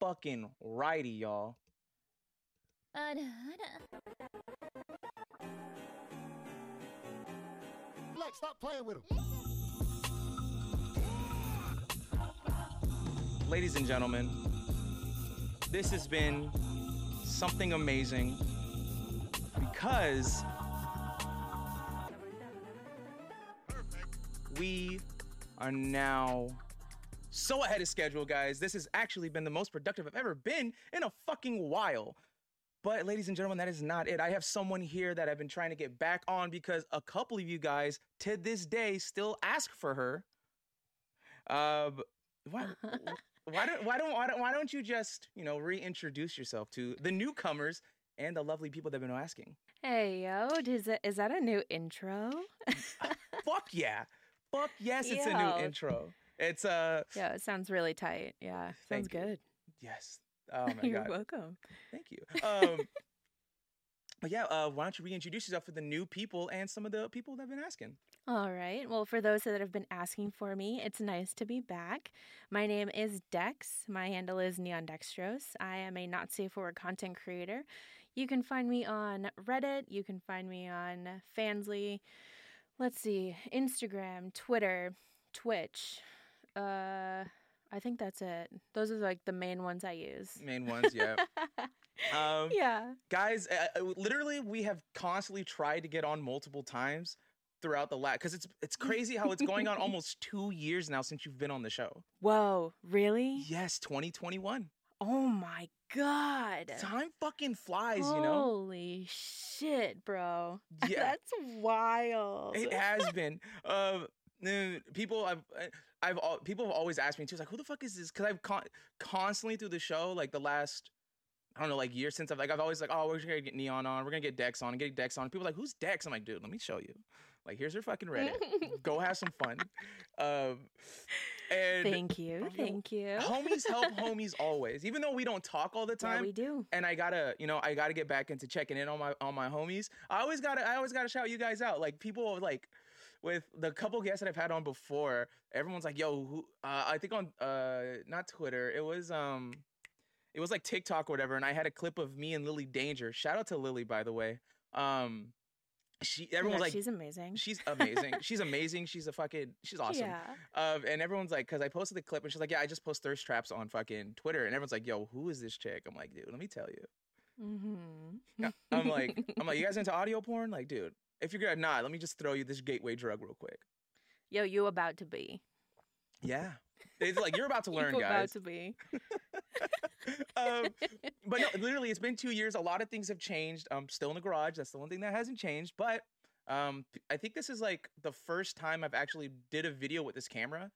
fucking righty, y'all. Flex, stop playing with him. Ladies and gentlemen, this has been something amazing because we are now so ahead of schedule, guys. This has actually been the most productive I've ever been in a fucking while. But ladies and gentlemen, that is not it. I have someone here that I've been trying to get back on because a couple of you guys to this day still ask for her. Why don't you just, you know, reintroduce yourself to the newcomers and the lovely people that've been asking? Hey, yo, is that a new intro? Fuck yeah. Fuck yes, it's a new intro. It's yeah, it sounds really tight. Yeah, sounds good. Yes. Oh my God. You're welcome. Thank you. But yeah, why don't you reintroduce yourself to the new people and some of the people that have been asking? All right. Well, for those that have been asking for me, it's nice to be back. My name is Dex. My handle is Neon Dextrose. I am a not safe for work content creator. You can find me on Reddit. You can find me on Fansly. Let's see, Instagram, Twitter, Twitch. I think that's it. Those are like the main ones I use. Main ones, yeah. Yeah. Guys, literally, we have constantly tried to get on multiple times throughout the because it's crazy how it's going on almost 2 years now since you've been on the show. Whoa, really? Yes, 2021. Oh my God. Time fucking flies, you know? Holy shit, bro. Yeah. That's wild. It has been. People have always asked me too. It's like, who the fuck is this? Because I've constantly through the show, like the last, I don't know, like year since I've always like, oh, we're gonna get Neon on, we're gonna get Dex on, and get Dex on. People are like, who's Dex? I'm like, dude, let me show you. Like, here's her fucking Reddit. Go have some fun. And thank you. Homies help homies always. Even though we don't talk all the time, yeah, we do. And I gotta get back into checking in on my homies. I always gotta shout you guys out. Like people like. With the couple guests that I've had on before, everyone's like, yo, who, I think on, not Twitter, it was like TikTok or whatever. And I had a clip of me and Lily Danger. Shout out to Lily, by the way. She's amazing. She's amazing. She's amazing. She's awesome. Yeah. And everyone's like, cause I posted the clip and she's like, yeah, I just post thirst traps on fucking Twitter. And everyone's like, yo, who is this chick? I'm like, dude, let me tell you. Mm-hmm. I'm like, you guys into audio porn? Like, dude. If you're good, nah, let me just throw you this gateway drug real quick. Yo, you about to be. Yeah. It's like, you're about to learn, guys. About to be. But no, literally, it's been 2 years. A lot of things have changed. I'm still in the garage. That's the one thing that hasn't changed. But I think this is like the first time I've actually did a video with this camera.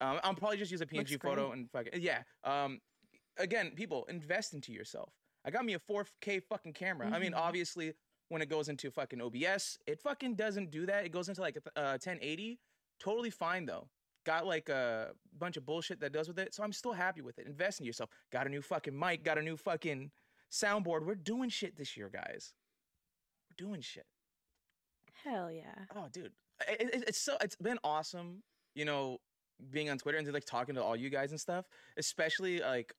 I'll probably just use a PNG photo and fucking, yeah. Again, people, invest into yourself. I got me a 4K fucking camera. Mm-hmm. I mean, obviously... When it goes into fucking OBS, it fucking doesn't do that. It goes into like 1080. Totally fine though. Got like a bunch of bullshit that does with it. So I'm still happy with it. Invest in yourself. Got a new fucking mic. Got a new fucking soundboard. We're doing shit this year, guys. We're doing shit. Hell yeah. Oh, dude. It's been awesome, you know, being on Twitter and like talking to all you guys and stuff. Especially like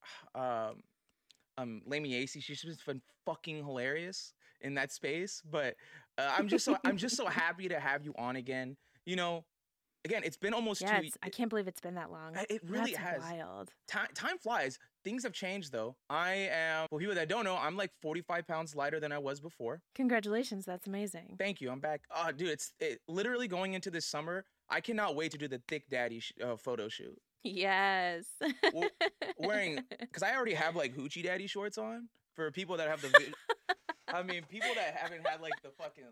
Lamy AC. She's just been fucking hilarious in that space, but I'm just so happy to have you on again. You know, again, it's been almost 2 years. I can't believe it's been that long. It really has. Wild. Time flies. Things have changed though. For people that don't know, I'm like 45 pounds lighter than I was before. Congratulations, that's amazing. Thank you. I'm back. Oh, dude, it's literally going into this summer. I cannot wait to do the Thick Daddy photo shoot. Yes. Because I already have like Hoochie Daddy shorts on for people that have the. I mean, people that haven't had, like, the fucking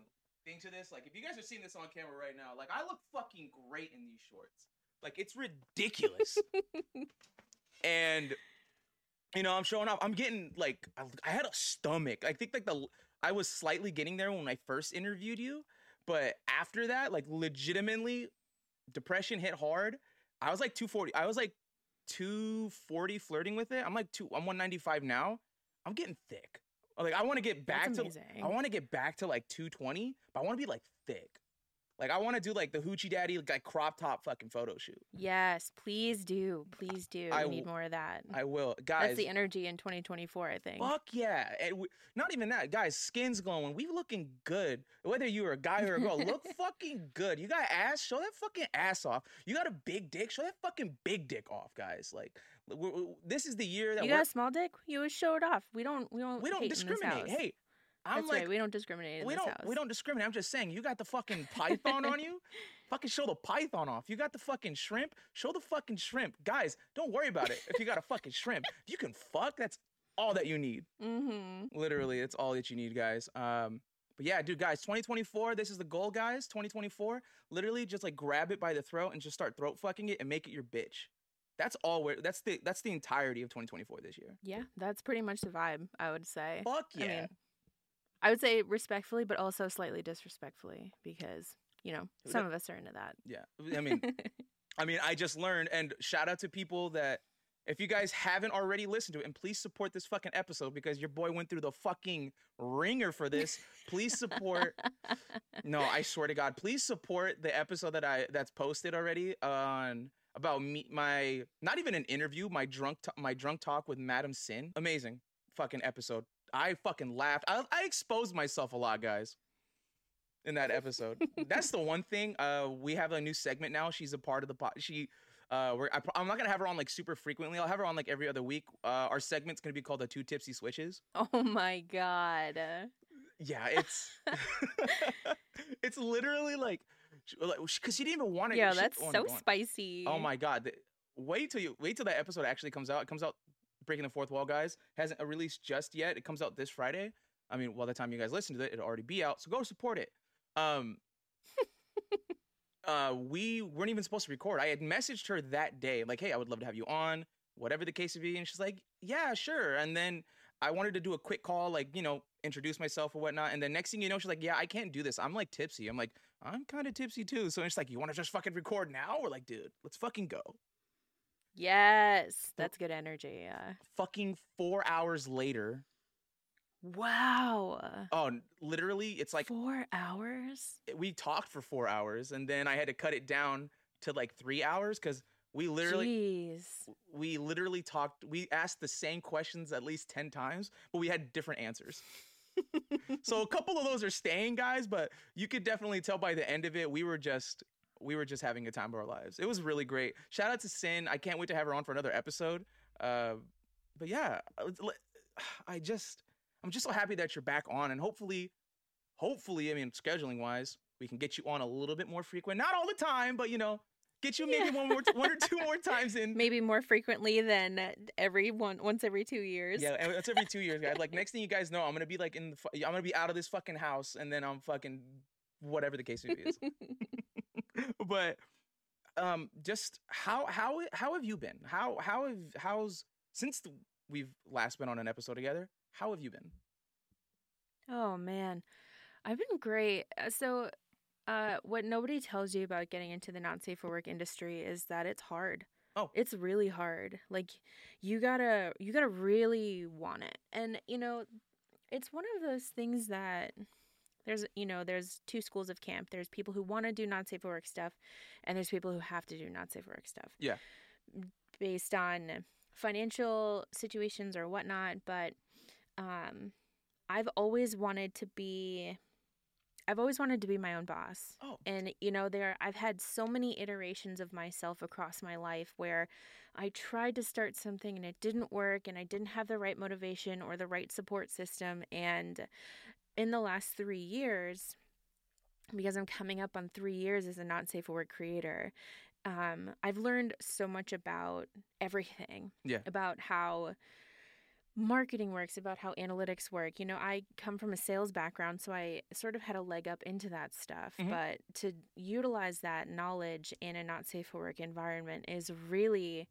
thing to this, like, if you guys are seeing this on camera right now, like, I look fucking great in these shorts. Like, it's ridiculous. And, you know, I'm showing off. I'm getting, like, I had a stomach. I think, like, I was slightly getting there when I first interviewed you. But after that, like, legitimately, depression hit hard. I was, like, 240. I was, like, 240 flirting with it. I'm 195 now. I'm getting thick. Like I want to get back to like 220, but I want to be like thick. Like, I want to do, like, the Hoochie Daddy, like, crop top fucking photo shoot. Yes, please do. Please do. We need more of that. I will. Guys. That's the energy in 2024, I think. Fuck yeah. And not even that. Guys, skin's glowing. We looking good. Whether you're a guy or a girl, look fucking good. You got ass? Show that fucking ass off. You got a big dick? Show that fucking big dick off, guys. Like, this is the year that you got a small dick? You always show it off. We don't discriminate. Hey. I'm That's like, right. We don't discriminate in this house. We don't discriminate. I'm just saying, you got the fucking python on you? Fucking show the python off. You got the fucking shrimp? Show the fucking shrimp. Guys, don't worry about it. If you got a fucking shrimp, you can fuck. That's all that you need. Mm-hmm. Literally, it's all that you need, guys. But yeah, dude, guys, 2024, this is the goal, guys. 2024, literally just like grab it by the throat and just start throat fucking it and make it your bitch. That's all. That's the entirety of 2024 this year. Yeah, that's pretty much the vibe, I would say. Fuck yeah. I would say respectfully, but also slightly disrespectfully because, you know, some of us are into that. Yeah. I mean, I just learned, and shout out to people that, if you guys haven't already listened to it, and please support this fucking episode because your boy went through the fucking ringer for this. Please support. No, I swear to God, please support the episode that's posted already on about me, my drunk talk with Madam Sin. Amazing fucking episode. I fucking laughed. I exposed myself a lot, guys, in that episode. That's the one thing. We have a new segment now. She's a part of the pod. I'm not going to have her on, like, super frequently. I'll have her on, like, every other week. Our segment's going to be called The Two Tipsy Switches. Oh, my God. Yeah, it's... it's literally, like... Because she didn't even want to... Yeah, that's so spicy. Oh, my God. Wait till that episode actually comes out. It comes out... Breaking the Fourth Wall, guys, hasn't released just yet. It comes out this Friday. I mean, well, the time you guys listen to it, it'll already be out. So go support it. We weren't even supposed to record. I had messaged her that day, like, hey, I would love to have you on, whatever the case would be. And she's like, yeah, sure. And then I wanted to do a quick call, like, you know, introduce myself or whatnot. And then next thing you know, she's like, yeah, I can't do this. I'm like tipsy. I'm like, I'm kind of tipsy too. So it's like, you want to just fucking record now? We're like, dude, let's fucking go. Yes, that's good energy. Yeah. Fucking 4 hours later. Wow. Oh, literally, it's like 4 hours. We talked for 4 hours, and then I had to cut it down to like 3 hours because we literally talked. We asked the same questions at least 10 times, but we had different answers. So a couple of those are staying, guys, but you could definitely tell by the end of it, we were just having a time of our lives. It was really great. Shout out to Sin. I can't wait to have her on for another episode. But yeah, I'm just so happy that you're back on. And hopefully, I mean, scheduling wise, we can get you on a little bit more frequent. Not all the time, but, you know, get you maybe one or two more times in. Maybe more frequently than once every 2 years. Yeah, that's every 2 years, guys. Like, next thing you guys know, I'm going to be like I'm going to be out of this fucking house, and then I'm fucking whatever the case is. But just how have you been? How's since we've last been on an episode together? How have you been? Oh man, I've been great. So, what nobody tells you about getting into the not safe for work industry is that it's hard. Oh, it's really hard. Like you gotta really want it, and you know, it's one of those things that. There's two schools of camp. There's people who want to do not safe for work stuff, and there's people who have to do not safe for work stuff. Yeah, based on financial situations or whatnot. But I've always wanted to be my own boss. Oh. And you know, I've had so many iterations of myself across my life where I tried to start something and it didn't work, and I didn't have the right motivation or the right support system, and in the last 3 years, because I'm coming up on 3 years as a not safe for work creator, I've learned so much about everything. Yeah. About how marketing works, about how analytics work. You know, I come from a sales background, so I sort of had a leg up into that stuff. Mm-hmm. But to utilize that knowledge in a not safe for work environment is really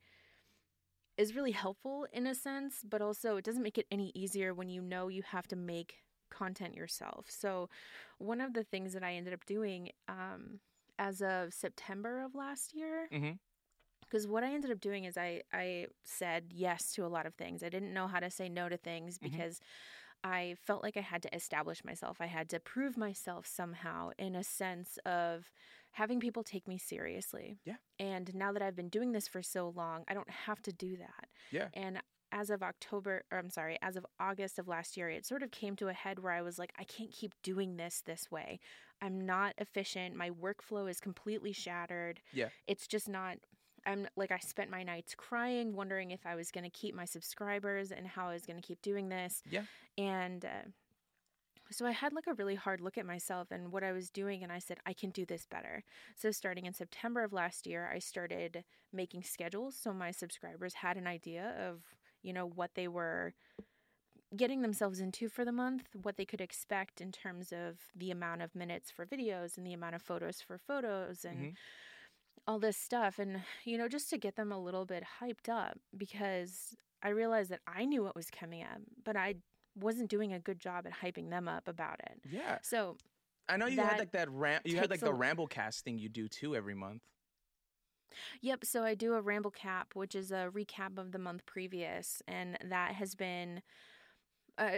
helpful in a sense, but also it doesn't make it any easier when you know you have to make content yourself. So one of the things that I ended up doing as of September of last year, because what I ended up doing is I said yes to a lot of things. I didn't know how to say no to things because I felt like I had to establish myself. I had to prove myself somehow in a sense of having people take me seriously. Yeah. And now that I've been doing this for so long, I don't have to do that. Yeah. And as of August of last year, it sort of came to a head where I was like, I can't keep doing this way. I'm not efficient. My workflow is completely shattered. Yeah. It's just not, I'm like, I spent my nights crying, wondering if I was going to keep my subscribers and how I was going to keep doing this. Yeah. And so I had like a really hard look at myself and what I was doing, and I said, I can do this better. So starting in September of last year, I started making schedules so my subscribers had an idea of, you know, what they were getting themselves into for the month, what they could expect in terms of the amount of minutes for videos and the amount of photos for photos and all this stuff. And, you know, just to get them a little bit hyped up, because I realized that I knew what was coming up, but I wasn't doing a good job at hyping them up about it. Yeah. So I know you had like that the Ramblecast thing you do too every month. Yep. So I do a Ramblecap, which is a recap of the month previous. And that has been,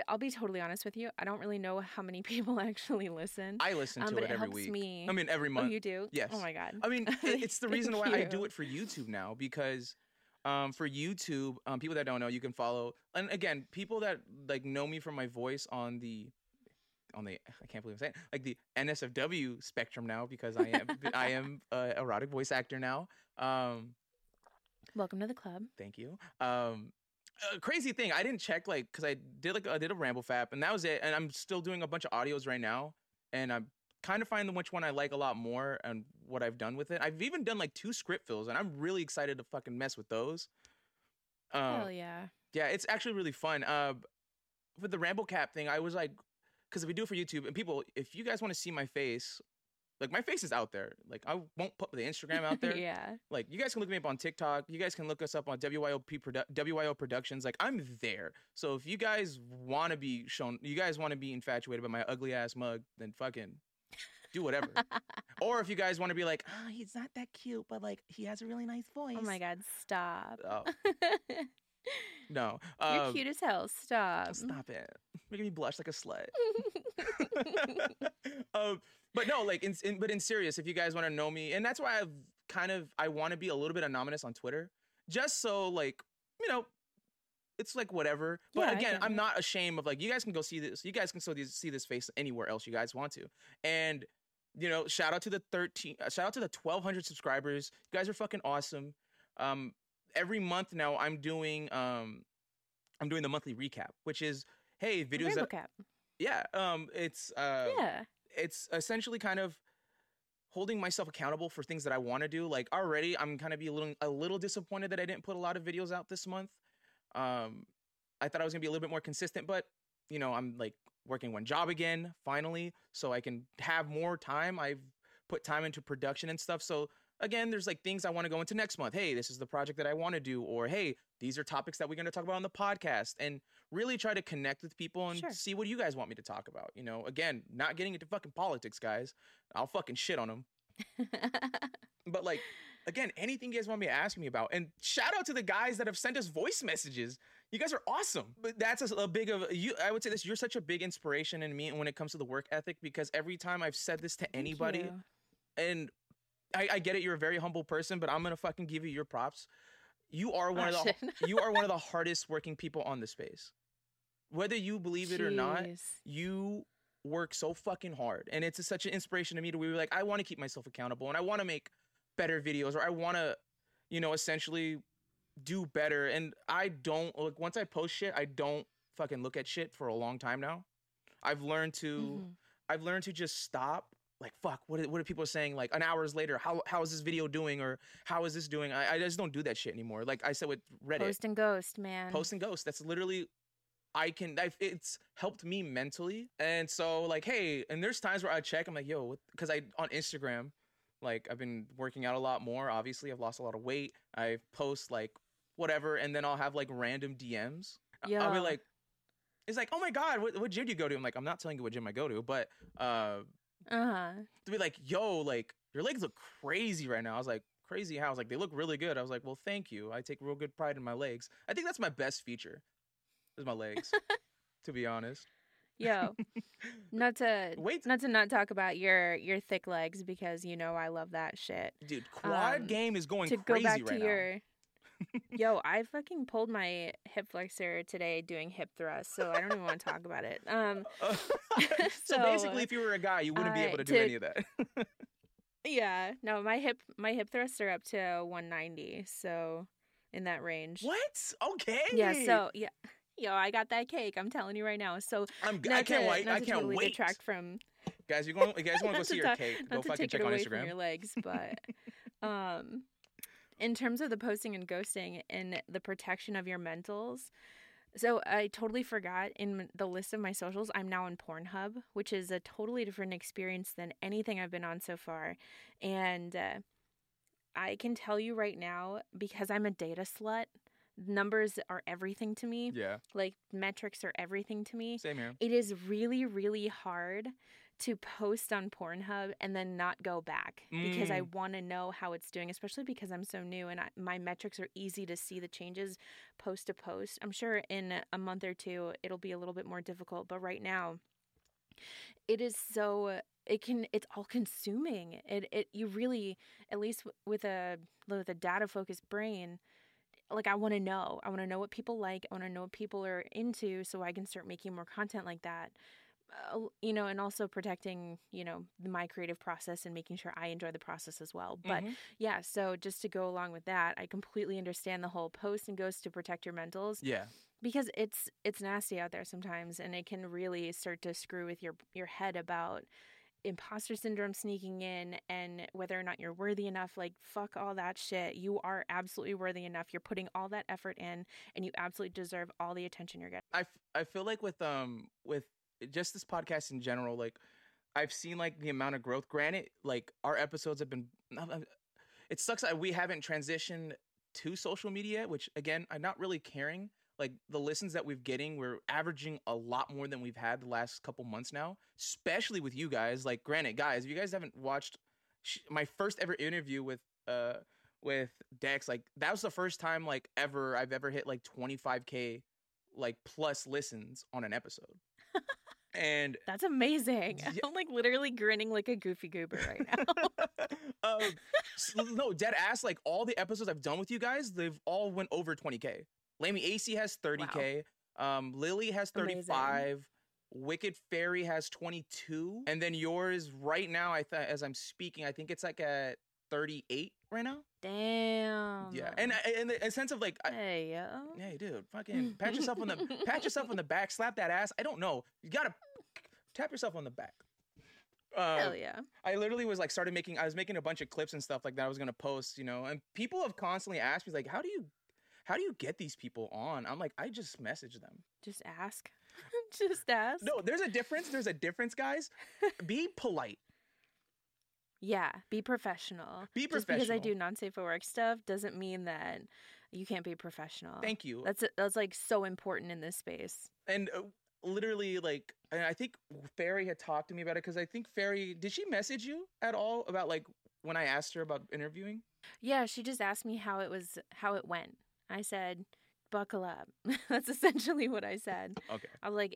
I'll be totally honest with you, I don't really know how many people actually listen. I listen to it every week. Every month. Oh, you do? Yes. Oh, my God. I mean, it's the reason why I do it for YouTube now, because for YouTube, people that don't know, you can follow. And again, people that like know me from my voice on the I can't believe I'm saying it, like the NSFW spectrum now, because I am an erotic voice actor now. Welcome to the club. Thank you. A crazy thing, I didn't check because I did a ramble fap and that was it, and I'm still doing a bunch of audios right now, and I'm kind of finding which one I like a lot more and what I've done with it. I've even done like 2 script fills, and I'm really excited to fucking mess with those. Hell yeah. Yeah, it's actually really fun. With the ramble cap thing, I was like, because if we do it for YouTube, and people, if you guys want to see my face, like my face is out there. Like I won't put the Instagram out there. Yeah. Like you guys can look me up on TikTok. You guys can look us up on WYO Productions. Like I'm there. So if you guys want to be shown, you guys want to be infatuated by my ugly ass mug, then fucking do whatever. Or if you guys want to be like, oh, he's not that cute, but like he has a really nice voice. Oh my God, stop. Oh. No. You're cute as hell. Stop. Stop it. Making me blush like a slut. But no, like, in serious, if you guys want to know me, and that's why I want to be a little bit anonymous on Twitter, just so like, you know, it's like whatever. But yeah, again, I'm not ashamed of like, you guys can go see this. You guys can see this face anywhere else you guys want to. And, you know, shout out to the 1,200 subscribers. You guys are fucking awesome. Every month now I'm doing the monthly recap, which is, hey, videos that, yeah, it's essentially kind of holding myself accountable for things that I want to do. Like already I'm kind of be a little disappointed that I didn't put a lot of videos out this month. I thought I was gonna be a little bit more consistent, but you know, I'm like working one job again finally, so I can have more time. I've put time into production and stuff, so again, there's like things I want to go into next month. Hey, this is the project that I want to do. Or, hey, these are topics that we're going to talk about on the podcast, and really try to connect with people and see what you guys want me to talk about. You know, again, not getting into fucking politics, guys. I'll fucking shit on them. But like, again, anything you guys want me to ask me about. And shout out to the guys that have sent us voice messages. You guys are awesome. But that's a big of you. I would say this. You're such a big inspiration in me when it comes to the work ethic, because every time I've said this to anybody, and I get it. You're a very humble person, but I'm gonna fucking give you your props. You are one you are one of the hardest working people on the space. Whether you believe it or not, you work so fucking hard, and it's such an inspiration to me. To be like, I want to keep myself accountable, and I want to make better videos, or I want to, you know, essentially do better. And I don't like once I post shit, I don't fucking look at shit for a long time now. I've learned to just stop. Like, fuck, what are people saying? Like, an hour later, how is this video doing? Or how is this doing? I just don't do that shit anymore. Like I said with Reddit. Post and ghost, man. Post and ghost. That's literally, it's helped me mentally. And so, like, hey, and there's times where I check. I'm like, yo, because on Instagram, like, I've been working out a lot more. Obviously, I've lost a lot of weight. I post, like, whatever. And then I'll have, like, random DMs. Yeah. I'll be like, it's like, oh, my God, what gym do you go to? I'm like, I'm not telling you what gym I go to, but... to be like, yo, like your legs look crazy right now. I was like, crazy how? I was like, they look really good. I was like, well, thank you. I take real good pride in my legs. I think that's my best feature is my legs. to be honest. Yo, not to talk about your thick legs, because you know I love that shit. Dude, quad game is going crazy right now. Yo, I fucking pulled my hip flexor today doing hip thrusts, so I don't even want to talk about it. So basically, if you were a guy, you wouldn't be able to do any of that. Yeah, no, my hip thrusts are up to 190, so in that range. What? Okay. Yeah. So yeah. Yo, I got that cake. I'm telling you right now. So I can't wait. Detract from guys. You guys want to go see your cake? Go fucking check on Instagram. Your legs, but in terms of the posting and ghosting and the protection of your mentals. So I totally forgot in the list of my socials, I'm now on Pornhub, which is a totally different experience than anything I've been on so far. And I can tell you right now, because I'm a data slut, numbers are everything to me. Yeah. Like, metrics are everything to me. Same here. It is really, really hard to post on Pornhub and then not go back because I want to know how it's doing, especially because I'm so new and my metrics are easy to see the changes post to post. I'm sure in a month or two, it'll be a little bit more difficult. But right now, it is so... It's all consuming. You really, at least with a data-focused brain... Like, I want to know. I want to know what people like. I want to know what people are into so I can start making more content like that, you know, and also protecting, you know, my creative process and making sure I enjoy the process as well. But, yeah, so just to go along with that, I completely understand the whole post and ghost to protect your mentals. Yeah. Because it's nasty out there sometimes, and it can really start to screw with your head about imposter syndrome sneaking in and whether or not you're worthy enough. Like, fuck all that shit. You are absolutely worthy enough. You're putting all that effort in and you absolutely deserve all the attention you're getting. I feel like with just this podcast in general, like, I've seen like the amount of growth. Granted, like, our episodes have been, it sucks that we haven't transitioned to social media, which again, I'm not really caring. Like, the listens that we're getting, we're averaging a lot more than we've had the last couple months now, especially with you guys. Like, granted, guys, if you guys haven't watched my first ever interview with Dex, like, that was the first time like ever I've ever hit like 25K like plus listens on an episode. And that's amazing. Yeah. I'm like literally grinning like a goofy goober right now. No, dead ass. Like, all the episodes I've done with you guys, they've all went over 20K. Lamy AC has 30K. Wow. Lily has 35. Amazing. Wicked Fairy has 22. And then yours right now, as I'm speaking, I think it's like at 38 right now. Damn. Yeah. And a sense of like, hey, yo. Hey, dude, fucking pat yourself on the back, slap that ass. I don't know. You gotta tap yourself on the back. Hell yeah. I literally was like I was making a bunch of clips and stuff like that I was gonna post, you know, and people have constantly asked me like, how do you get these people on? I'm like, I just message them. Just ask. Just ask. No, there's a difference. There's a difference, guys. Be polite. Yeah, be professional. Be professional. Just because I do non-safe for work stuff doesn't mean that you can't be professional. Thank you. That's like so important in this space. And literally, like, and I think Fairy had talked to me about it, because I think Fairy, did she message you at all about like when I asked her about interviewing? Yeah, she just asked me how it went. I said, buckle up. That's essentially what I said. Okay. I was like,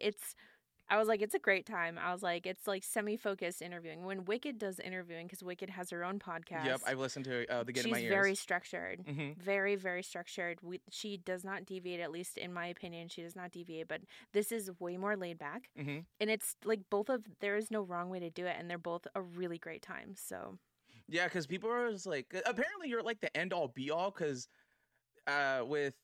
it's a great time. I was like, it's like semi-focused interviewing. When Wicked does interviewing, because Wicked has her own podcast. Yep, I've listened to the Get In My Ears. She's very structured. Mm-hmm. Very, very structured. She does not deviate, at least in my opinion. She does not deviate, but this is way more laid back. Mm-hmm. And it's like there is no wrong way to do it, and they're both a really great time, so. Yeah, because people are just like, apparently you're like the end-all, be-all, because... with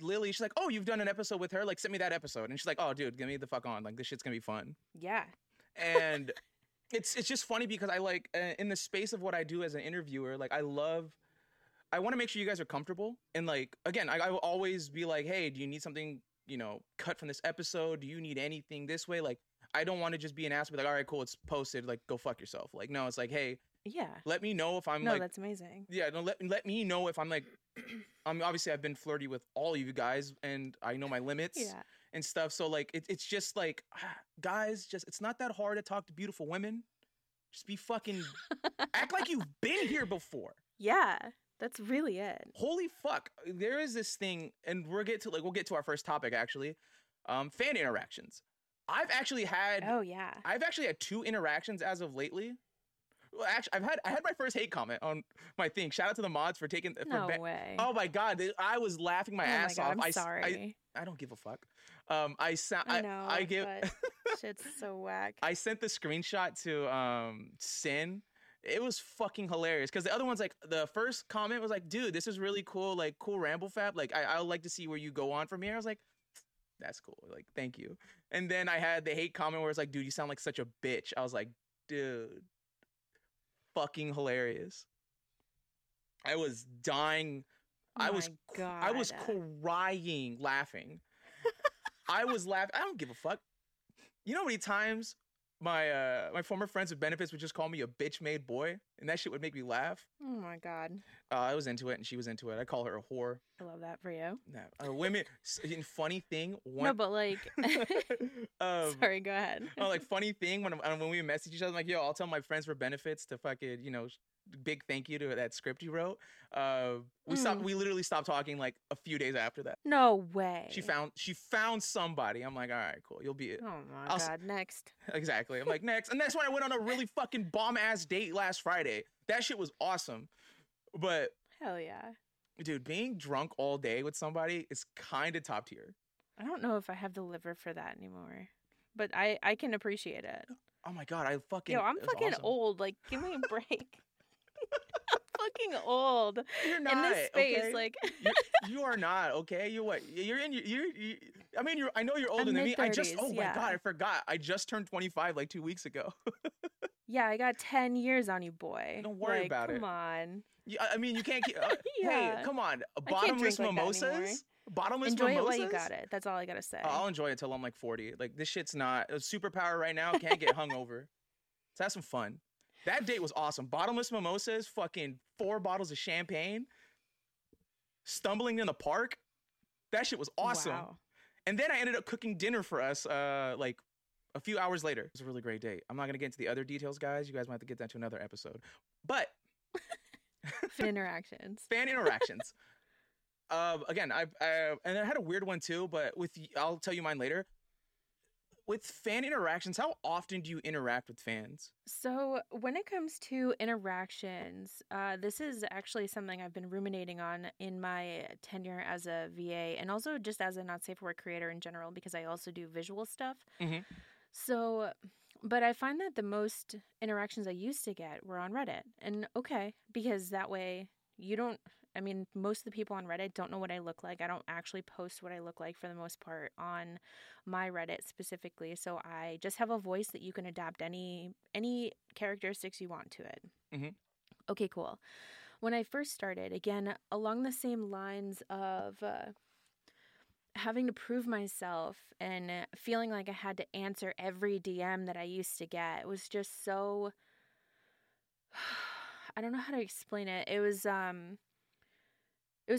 Lily, she's like, oh, you've done an episode with her? Like, send me that episode. And she's like, oh, dude, get me the fuck on. Like, this shit's gonna be fun. Yeah. And it's just funny because I like, in the space of what I do as an interviewer, like, I want to make sure you guys are comfortable. And like, again, I will always be like, hey, do you need something, you know, cut from this episode? Do you need anything this way? Like, I don't want to just be an ass, be like, all right, cool, it's posted. Like, go fuck yourself. Like, no, it's like, hey. Yeah. Let me know if I'm like. No, that's amazing. Yeah, no, let me know if I'm like. I'm obviously I've been flirty with all of you guys, and I know my limits and stuff. So like it's just like, guys, just it's not that hard to talk to beautiful women. Just be fucking act like you've been here before. Yeah, that's really it. Holy fuck, there is this thing, and we'll get to our first topic actually. Fan interactions. I've actually had two interactions as of lately. Well, actually, I had my first hate comment on my thing. Shout out to the mods for taking. No way. Oh my god, I was laughing my ass off. I'm sorry. I don't give a fuck. Shit's so whack. I sent the screenshot to Sin. It was fucking hilarious because the other one's like, the first comment was like, dude, this is really cool, like cool ramble fab. Like I would like to see where you go on from here. I was like, that's cool. Like, thank you. And then I had the hate comment where it's like, dude, you sound like such a bitch. I was like, dude, fucking hilarious. I was dying. I was crying laughing. I was laughing. I don't give a fuck. You know how many times my former friends with benefits would just call me a bitch made boy, and that shit would make me laugh. Oh my god! I was into it, and she was into it. I call her a whore. I love that for you. No, women. Funny thing. No, but like. Sorry, go ahead. Funny thing when we message each other, I'm like, yo, I'll tell my friends for benefits to fucking, you know, big thank you to that script you wrote. We literally stopped talking like a few days after that. No way. She found somebody. I'm like, all right, cool. You'll be it. Oh my god, next. Exactly. I'm like, next. And that's when I went on a really fucking bomb ass date last Friday. That shit was awesome. But hell yeah. Dude, being drunk all day with somebody is kind of top tier. I don't know if I have the liver for that anymore. But I can appreciate it. Oh my god, I'm fucking awesome. Old. Like, give me a break. I'm fucking old. You're not in this space, okay? Like you are not, okay? You what? You're in you. I mean, I know you're older than me. I just. Oh yeah. My god, I forgot. I just turned 25 like 2 weeks ago. Yeah, I got 10 years on you, boy. Don't worry about it. Come on. I mean, you can't. Yeah. Hey, come on. Bottomless mimosas. Enjoy mimosas? It while you got it. That's all I gotta say. I'll enjoy it till I'm like 40. Like this shit's not a superpower right now. Can't get hungover. Let's have some fun. That date was awesome. Bottomless mimosas, fucking 4 bottles of champagne, stumbling in the park. That shit was awesome. Wow. And then I ended up cooking dinner for us like a few hours later. It was a really great date. I'm not going to get into the other details, guys. You guys might have to get that to another episode. But Fan interactions. Again, I had a weird one too, but I'll tell you mine later. With fan interactions, how often do you interact with fans? So when it comes to interactions, this is actually something I've been ruminating on in my tenure as a VA and also just as a not safe for work creator in general, because I also do visual stuff. Mm-hmm. So, but I find that the most interactions I used to get were on Reddit. And okay, because that way most of the people on Reddit don't know what I look like. I don't actually post what I look like for the most part on my Reddit specifically. So I just have a voice that you can adapt any characteristics you want to it. Mm-hmm. Okay, cool. When I first started, again, along the same lines of having to prove myself and feeling like I had to answer every DM that I used to get, it was just so... I don't know how to explain it. It was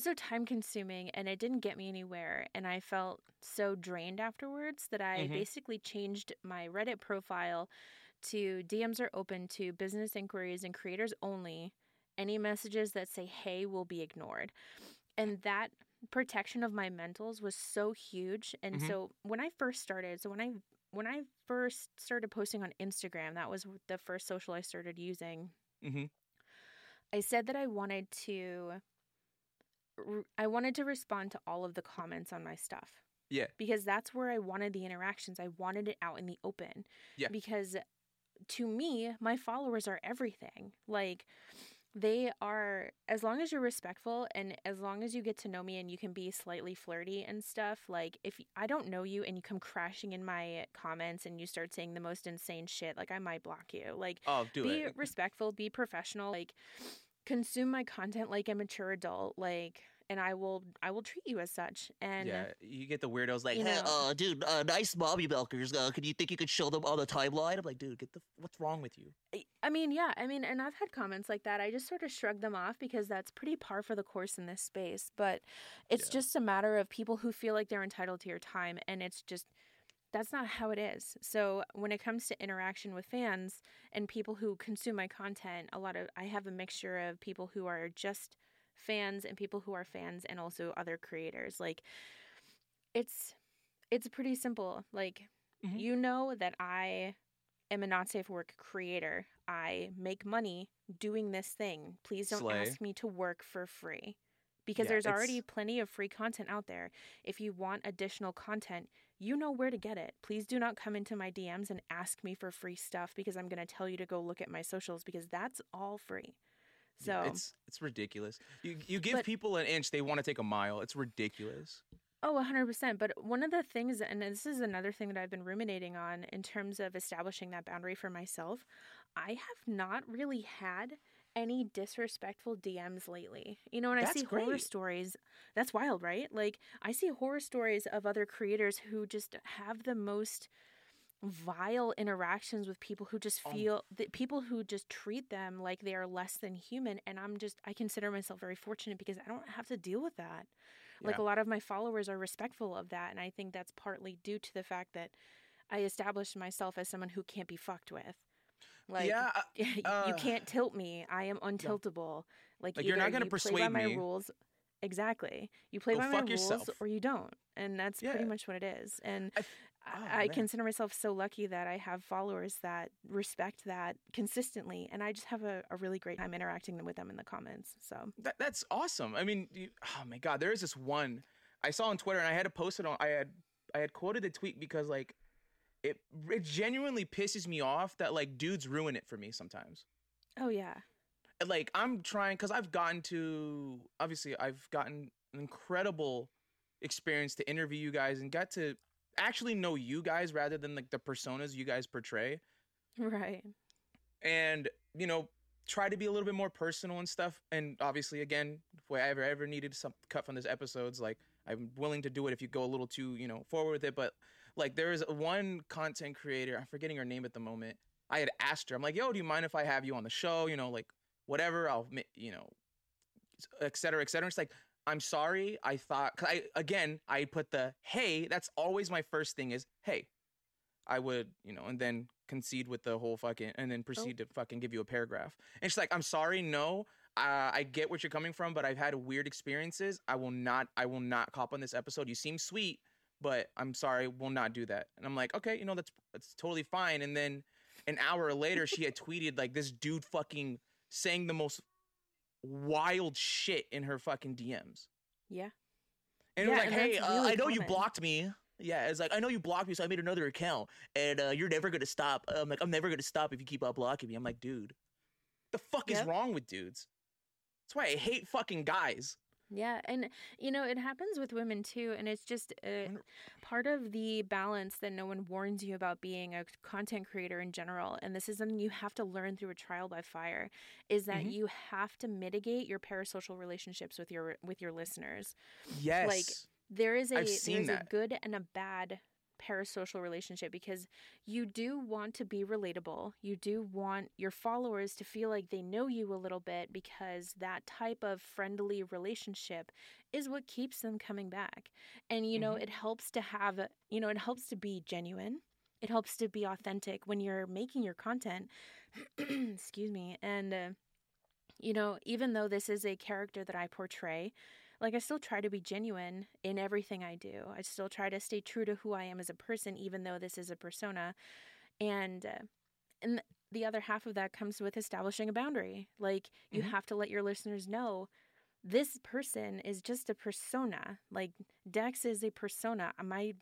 so time consuming and it didn't get me anywhere. And I felt so drained afterwards that I basically changed my Reddit profile to DMs are open to business inquiries and creators only. Any messages that say, hey, will be ignored. And that protection of my mentals was so huge. And so when I first started, when I first started posting on Instagram, that was the first social I started using. Mm-hmm. I said that I wanted to respond to all of the comments on my stuff. Yeah. Because that's where I wanted the interactions. I wanted it out in the open. Yeah. Because to me, my followers are everything. Like they are, as long as you're respectful and as long as you get to know me and you can be slightly flirty and stuff, like if I don't know you and you come crashing in my comments and you start saying the most insane shit, like I might block you. Like be respectful, be professional, like consume my content like a mature adult, like, and I will treat you as such. And yeah, you get the weirdos like, hey, dude, nice mommy milkers. Could you think you could show them on the timeline? I'm like, dude, what's wrong with you? I mean, and I've had comments like that. I just sort of shrug them off because that's pretty par for the course in this space. But it's just a matter of people who feel like they're entitled to your time, and it's just. That's not how it is. So when it comes to interaction with fans and people who consume my content, I have a mixture of people who are just fans and people who are fans and also other creators. Like it's pretty simple. Like, mm-hmm. you know that I am a not safe work creator. I make money doing this thing. Please don't ask me to work for free. Because there's already plenty of free content out there. If you want additional content, you know where to get it. Please do not come into my DMs and ask me for free stuff because I'm going to tell you to go look at my socials because that's all free. So yeah, it's ridiculous. You give people an inch, they want to take a mile. It's ridiculous. Oh, 100%. But one of the things, and this is another thing that I've been ruminating on in terms of establishing that boundary for myself, I have not really had any disrespectful DMs lately. You know, and I see horror stories. That's wild, right? Like, I see horror stories of other creators who just have the most vile interactions with people who just feel that people who just treat them like they are less than human. And I consider myself very fortunate because I don't have to deal with that. Yeah. Like, a lot of my followers are respectful of that. And I think that's partly due to the fact that I established myself as someone who can't be fucked with. Like, you can't tilt me. I am untiltable. Yeah. Like, you're not going to persuade by me. My rules. Exactly. You play by my rules or you don't. And that's pretty much what it is. And I consider myself so lucky that I have followers that respect that consistently. And I just have a really great time interacting with them in the comments. So that's awesome. I mean, oh my God, there is this one I saw on Twitter and I had to post it on. I had quoted the tweet because, like, it genuinely pisses me off that, like, dudes ruin it for me sometimes. Oh yeah. Like, I'm trying, because I've gotten an incredible experience to interview you guys and got to actually know you guys rather than, like, the personas you guys portray. Right. And, you know, try to be a little bit more personal and stuff. And obviously, again, if I ever needed some cut from this episode's, like, I'm willing to do it if you go a little too, you know, forward with it. But, like, there is one content creator, I'm forgetting her name at the moment. I had asked her, I'm like, yo, do you mind if I have you on the show? You know, like, whatever, I'll, you know, et cetera, et cetera. It's like, I'm sorry, I thought, cause I put the, hey, that's always my first thing is, hey, I would, you know, and then concede with the whole fucking, and then proceed to fucking give you a paragraph. And she's like, I'm sorry, no, I get what you're coming from, but I've had weird experiences. I will not cop on this episode. You seem sweet, but I'm sorry, we'll not do that. And I'm like, okay, you know, that's totally fine. And then an hour later, she had tweeted, like, this dude fucking saying the most wild shit in her fucking DMs. Yeah. And it was like, hey, really I know you blocked me. Yeah, it's like, I know you blocked me, so I made another account, and you're never going to stop. I'm like, I'm never going to stop if you keep on blocking me. I'm like, dude, the fuck is wrong with dudes? That's why I hate fucking guys. Yeah, and, you know, it happens with women, too, and it's just part of the balance that no one warns you about being a content creator in general, and this is something you have to learn through a trial by fire, is that mm-hmm. you have to mitigate your parasocial relationships with your listeners. Yes. Like, there's a good and a bad parasocial relationship because you do want to be relatable. You do want your followers to feel like they know you a little bit because that type of friendly relationship is what keeps them coming back. And, you know, mm-hmm. It helps to be genuine. It helps to be authentic when you're making your content. Excuse me. And, you know, even though this is a character that I portray, like, I still try to be genuine in everything I do. I still try to stay true to who I am as a person, even though this is a persona. And the other half of that comes with establishing a boundary. Like, you mm-hmm. have to let your listeners know this person is just a persona. Like, Dex is a persona. My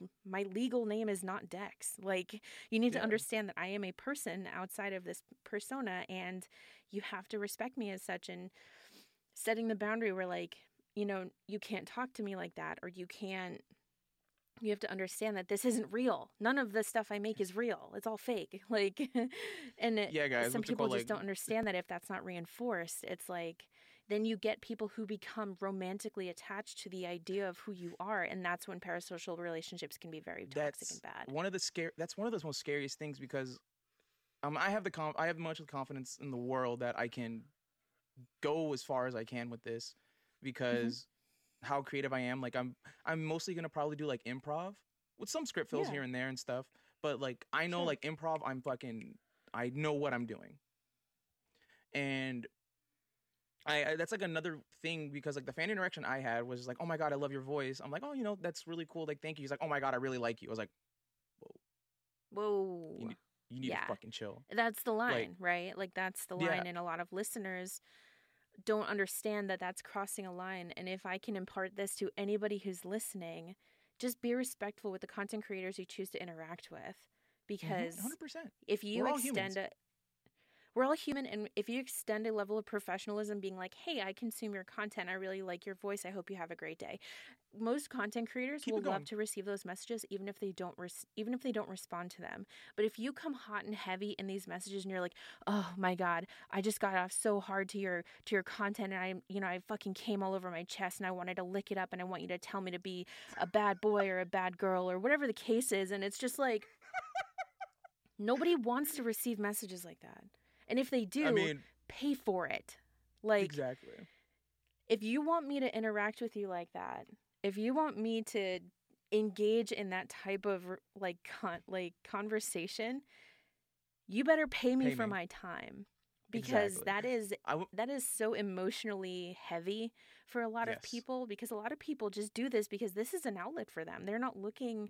legal name is not Dex. Like, you need to understand that I am a person outside of this persona, and you have to respect me as such. And setting the boundary where, like, you know, you can't talk to me like that, or you have to understand that this isn't real. None of the stuff I make is real. It's all fake. Like, guys, some people just don't understand that if that's not reinforced. It's like, then you get people who become romantically attached to the idea of who you are. And that's when parasocial relationships can be very toxic and bad. That's one of the most scariest things because I have much of the confidence in the world that I can go as far as I can with this. Because mm-hmm. how creative I am, like I'm mostly gonna probably do like improv with some script fills here and there and stuff. But like I know like improv, I know what I'm doing. And I that's like another thing, because like the fan interaction I had was like, oh my God, I love your voice. I'm like, oh, you know, that's really cool. Like, thank you. He's like, oh my God, I really like you. I was like, whoa. You need to fucking chill. That's the line, like, right? Like, that's the line. Yeah. And a lot of listeners don't understand that that's crossing a line. And if I can impart this to anybody who's listening, just be respectful with the content creators you choose to interact with. Because 100%. If you we're all human, and if you extend a level of professionalism being like, hey, I consume your content, I really like your voice, I hope you have a great day. Most content creators will love to receive those messages even if they don't respond to them. But if you come hot and heavy in these messages and you're like, oh my God, I just got off so hard to your content, and I fucking came all over my chest and I wanted to lick it up, and I want you to tell me to be a bad boy or a bad girl or whatever the case is, and it's just like nobody wants to receive messages like that. And if they do, pay for it. Like, exactly. If you want me to interact with you like that, if you want me to engage in that type of conversation, you better pay me for my time, because that is so emotionally heavy for a lot of people, because a lot of people just do this because this is an outlet for them. They're not looking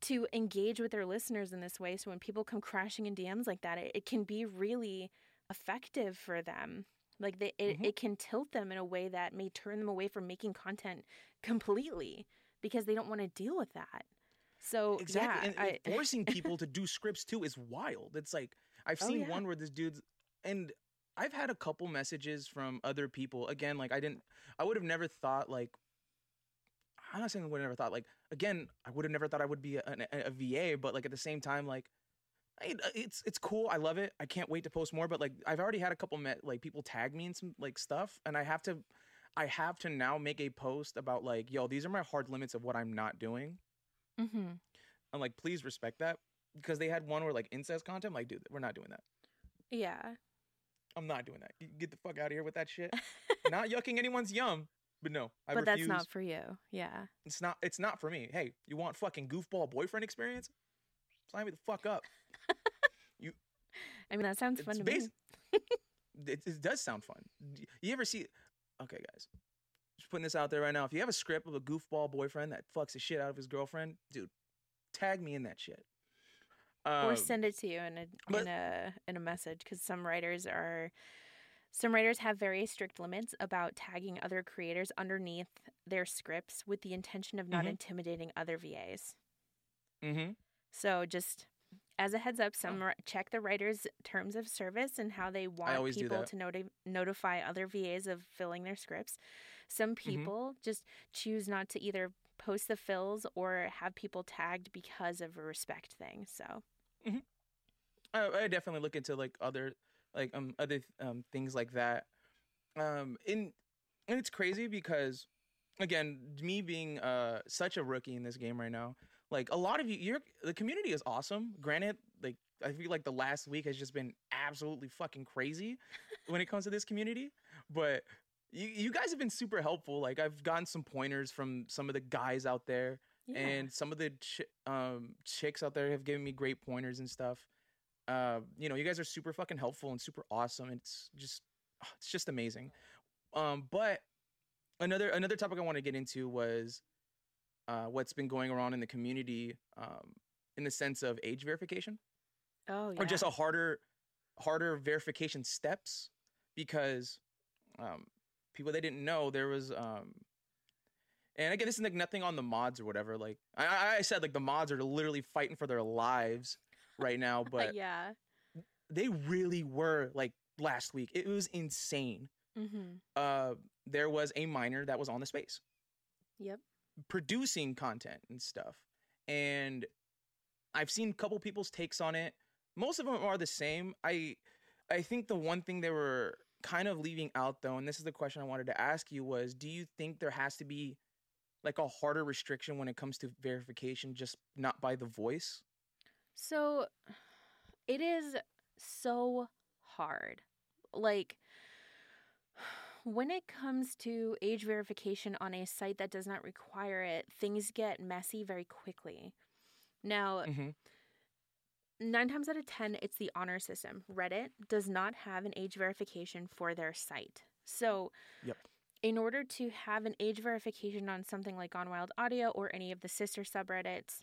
to engage with their listeners in this way. So when people come crashing in DMs like that, it can be really effective for them. Like it can tilt them in a way that may turn them away from making content completely, because they don't want to deal with that. So and forcing people to do scripts too is wild. It's like, I've seen one where this dude's, and I've had a couple messages from other people. Again, like I would have never thought I would be a VA, but like at the same time, like it's cool. I love it. I can't wait to post more. But like I've already had a couple like people tag me in some like stuff, and I have to now make a post about like, yo, these are my hard limits of what I'm not doing. Mm-hmm. I'm like, please respect that, because they had one where like incest content. I'm like, dude, we're not doing that. Yeah, I'm not doing that. You get the fuck out of here with that shit. Not yucking anyone's yum. But no, I refuse. That's not for you. Yeah. It's not for me. Hey, you want fucking goofball boyfriend experience? Sign me the fuck up. That sounds fun to me. It does sound fun. You ever see... Okay, guys. Just putting this out there right now. If you have a script of a goofball boyfriend that fucks the shit out of his girlfriend, dude, tag me in that shit. Or send it to you in a message, because some writers have very strict limits about tagging other creators underneath their scripts with the intention of not intimidating other VAs. Mm-hmm. So just as a heads up, check the writer's terms of service and how they want people to notify other VAs of filling their scripts. Some people just choose not to either post the fills or have people tagged because of a respect thing. So I definitely look into like other things like that. And it's crazy because, again, me being such a rookie in this game right now, like a lot of the community is awesome. Granted, like I feel like the last week has just been absolutely fucking crazy when it comes to this community, but you guys have been super helpful. Like I've gotten some pointers from some of the guys out there, and some of the chicks out there have given me great pointers and stuff. You guys are super fucking helpful and super awesome, and it's just amazing. But another topic I want to get into was what's been going around in the community, in the sense of age verification. Oh, yeah. Or just a harder verification steps, because people, they didn't know there was and again, this is like nothing on the mods or whatever. Like I said, like the mods are literally fighting for their lives right now, but yeah, they really were. Like last week, it was insane. There was a minor that was on the space producing content and stuff, and I've seen a couple people's takes on it. Most of them are the same. I think the one thing they were kind of leaving out, though, and this is the question I wanted to ask you, was do you think there has to be like a harder restriction when it comes to verification, just not by the voice? So it is so hard. Like when it comes to age verification on a site that does not require it, things get messy very quickly. Now, 9 times out of 10, it's the honor system. Reddit does not have an age verification for their site. So in order to have an age verification on something like Gone Wild Audio or any of the sister subreddits,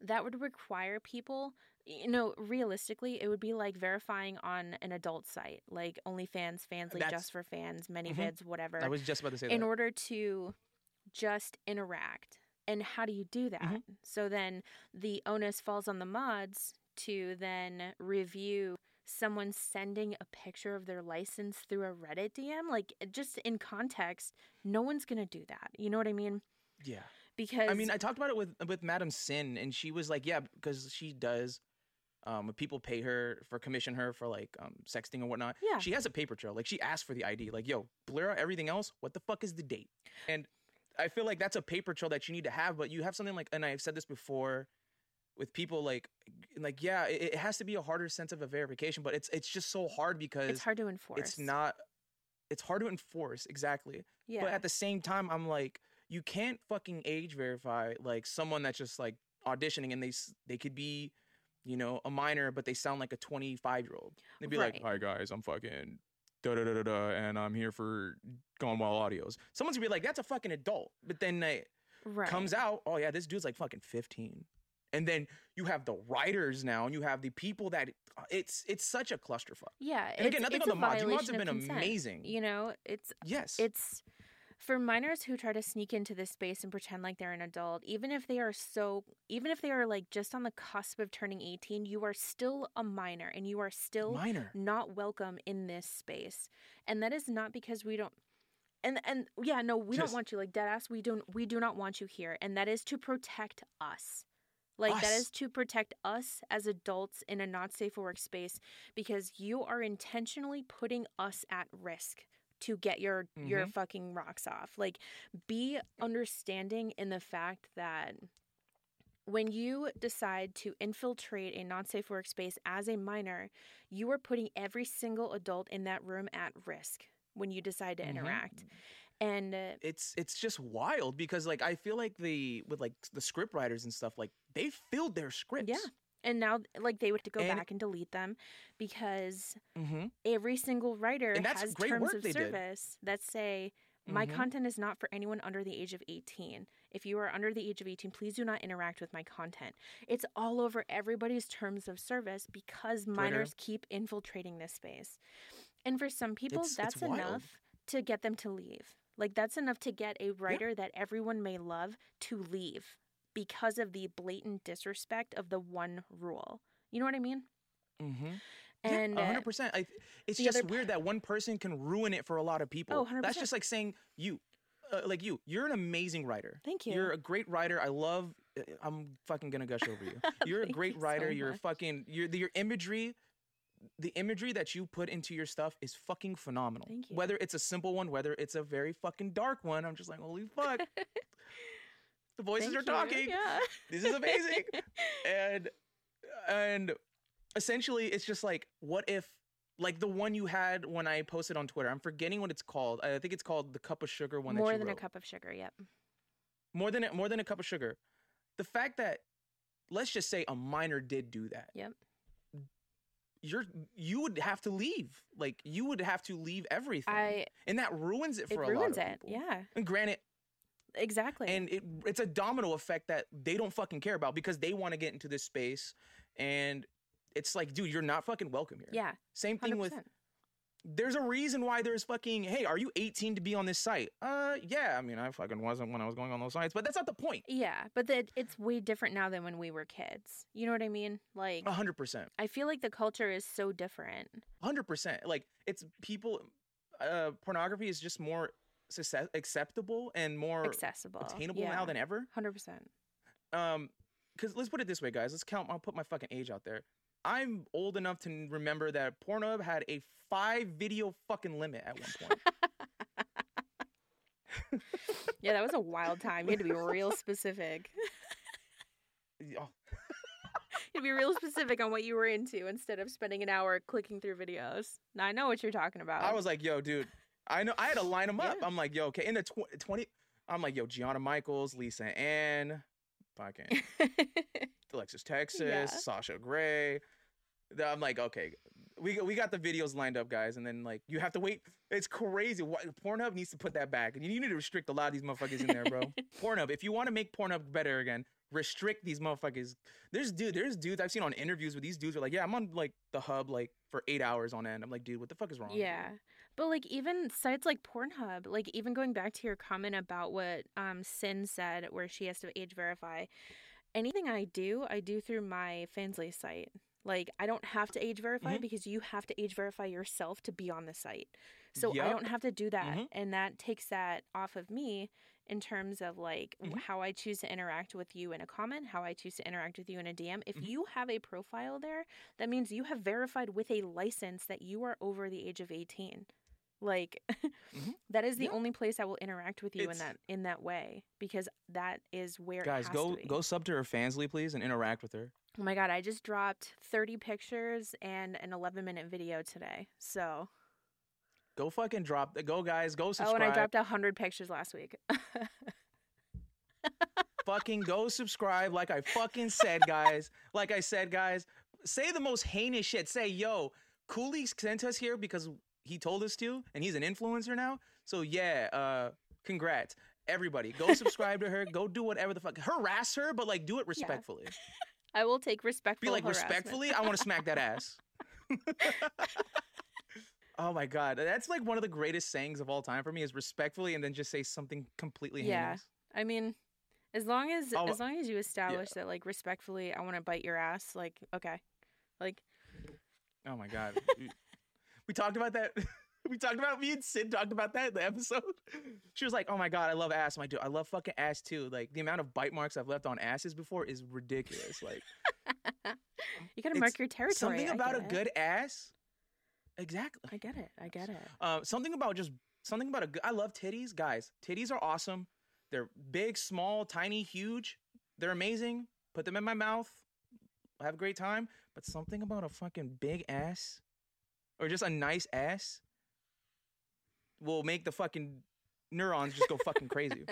that would require people, you know, realistically, it would be like verifying on an adult site, like OnlyFans, Fansly, Just for Fans, ManyVids, whatever. I was just about to say that. In order to just interact. And how do you do that? So then the onus falls on the mods to then review someone sending a picture of their license through a Reddit DM. Like, just in context, no one's going to do that. You know what I mean? Yeah. Because I mean, I talked about it with Madam Sin, and she was like, yeah, because she does, people pay her for commission her for like sexting or whatnot. Yeah. She has a paper trail. Like, she asked for the ID. Like, yo, blur out everything else. What the fuck is the date? And I feel like that's a paper trail that you need to have, but you have something like, and I've said this before with people like, yeah, it has to be a harder sense of a verification, but it's just so hard because it's hard to enforce. It's hard to enforce. Exactly. Yeah. But at the same time, I'm like, you can't fucking age verify like someone that's just like auditioning and they could be, you know, a minor, but they sound like a 25-year-old. They'd be like, hi guys, I'm fucking da-da-da-da-da, and I'm here for Gone Wild Audios. Someone's gonna be like, that's a fucking adult. But then it comes out, oh yeah, this dude's like fucking 15. And then you have the writers now, and you have the people that it's such a clusterfuck. Yeah. And again, nothing on the mods. The mods have been amazing. You know, it's for minors who try to sneak into this space and pretend like they're an adult, even if they are like just on the cusp of turning 18, you are still a minor and you are still not welcome in this space. And that is not because we don't, and yeah, no, we don't want you, like, deadass. We do not want you here. And that is to protect us. Like, that is to protect us as adults in a not safe workspace, because you are intentionally putting us at risk to get your fucking rocks off. Like, be understanding in the fact that when you decide to infiltrate a non-safe workspace as a minor, you are putting every single adult in that room at risk when you decide to interact. And it's just wild because, like, I feel like the script writers and stuff, like, they filled their scripts. Yeah. And now, like, they would have to go back and delete them because every single writer has terms of service that say, my content is not for anyone under the age of 18. If you are under the age of 18, please do not interact with my content. It's all over everybody's terms of service because minors keep infiltrating this space. And for some people, that's enough to get them to leave. Like, that's enough to get a writer that everyone may love to leave, because of the blatant disrespect of the one rule. You know what I mean? And 100%. It's just weird that one person can ruin it for a lot of people. Oh, 100%. That's just like saying you're an amazing writer. Thank you. You're a great writer. I'm fucking going to gush over you. You're a great writer. Your imagery, the imagery that you put into your stuff is fucking phenomenal. Thank you. Whether it's a simple one, whether it's a very fucking dark one, I'm just like, holy fuck. The voices are talking. Yeah. This is amazing. And essentially, it's just like, what if, like, the one you had when I posted on Twitter, I'm forgetting what it's called. I think it's called the Cup of Sugar one that you wrote. More than a Cup of Sugar, yep. More than a Cup of Sugar. The fact that, let's just say a minor did do that. Yep. You would have to leave. Like, you would have to leave everything. And that ruins it for a lot of people. It ruins it, yeah. And granted, exactly. And it's a domino effect that they don't fucking care about because they want to get into this space. And it's like, dude, you're not fucking welcome here. Yeah. Same thing 100%. With, there's a reason why there's fucking, hey, are you 18 to be on this site? Yeah. I mean, I fucking wasn't when I was going on those sites, but that's not the point. Yeah. But it's way different now than when we were kids. You know what I mean? Like, 100%. I feel like the culture is so different. 100%. Like, it's people, pornography is just more acceptable and more accessible, attainable now than ever. 100%. Because let's put it this way, guys. Let's count. I'll put my fucking age out there. I'm old enough to remember that Pornhub had a 5 video fucking limit at one point. Yeah, that was a wild time. You had to be real specific. You had to be real specific on what you were into instead of spending an hour clicking through videos. Now I know what you're talking about. I was like, yo, dude. I know I had to line them up. Yeah. I'm like, yo, okay. In the 20, I'm like, yo, Gianna Michaels, Lisa Ann, fucking Alexis Texas, Sasha Gray. I'm like, okay, We got the videos lined up, guys, and then like you have to wait. It's crazy. Pornhub needs to put that back, and you need to restrict a lot of these motherfuckers in there, bro. Pornhub, if you want to make Pornhub better again, restrict these motherfuckers. There's dudes I've seen on interviews with these dudes are like, yeah, I'm on like the hub like for 8 hours on end. I'm like, dude, what the fuck is wrong? Yeah, dude? But like even sites like Pornhub, like even going back to your comment about what Sin said, where she has to age verify. Anything I do through my Fansly site. Like, I don't have to age verify because you have to age verify yourself to be on the site. So I don't have to do that. And that takes that off of me in terms of, like, how I choose to interact with you in a comment, how I choose to interact with you in a DM. If you have a profile there, that means you have verified with a license that you are over the age of 18. Like, that is the only place I will interact with you in that way, because that is where guys, it has to be. Go sub to her Fansly, please, and interact with her. Oh my God, I just dropped 30 pictures and an 11-minute video today. So go fucking drop. Go, guys. Go subscribe. Oh, and I dropped 100 pictures last week. Fucking go subscribe like I fucking said, guys. Like I said, guys. Say the most heinous shit. Say, yo, Cooley sent us here because he told us to, and he's an influencer now. So, yeah, congrats. Everybody, go subscribe to her. Go do whatever the fuck. Harass her, but, like, do it respectfully. Yeah. I will take respectful. Be like, harassment. Respectfully, I want to smack that ass. Oh my God, that's like one of the greatest sayings of all time for me is respectfully, and then just say something completely heinous. Yeah, I mean, as long as you establish that, like, respectfully, I want to bite your ass. Like, okay, like. Oh my God, we talked about that. Me and Sid talked about that in the episode. She was like, oh my God, I love ass. I'm like, dude, I love fucking ass too. Like, the amount of bite marks I've left on asses before is ridiculous. Like, you gotta mark your territory. Something about a good ass. Exactly. I get it. I love titties. Guys, titties are awesome. They're big, small, tiny, huge. They're amazing. Put them in my mouth. Have a great time. But something about a fucking big ass or just a nice ass will make the fucking neurons just go fucking crazy.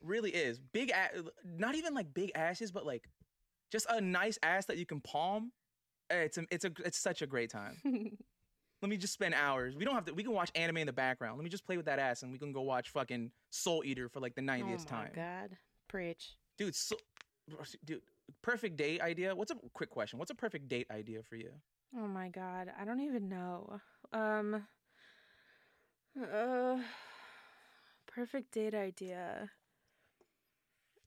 Really is. Big ass, not even like big asses, but like just a nice ass that you can palm. It's such a great time. Let me just spend hours. We can watch anime in the background. Let me just play with that ass, and we can go watch fucking Soul Eater for like the 90th time. Oh my God. Preach. Dude, perfect date idea. What's a perfect date idea for you? Oh my God. I don't even know. Perfect date idea.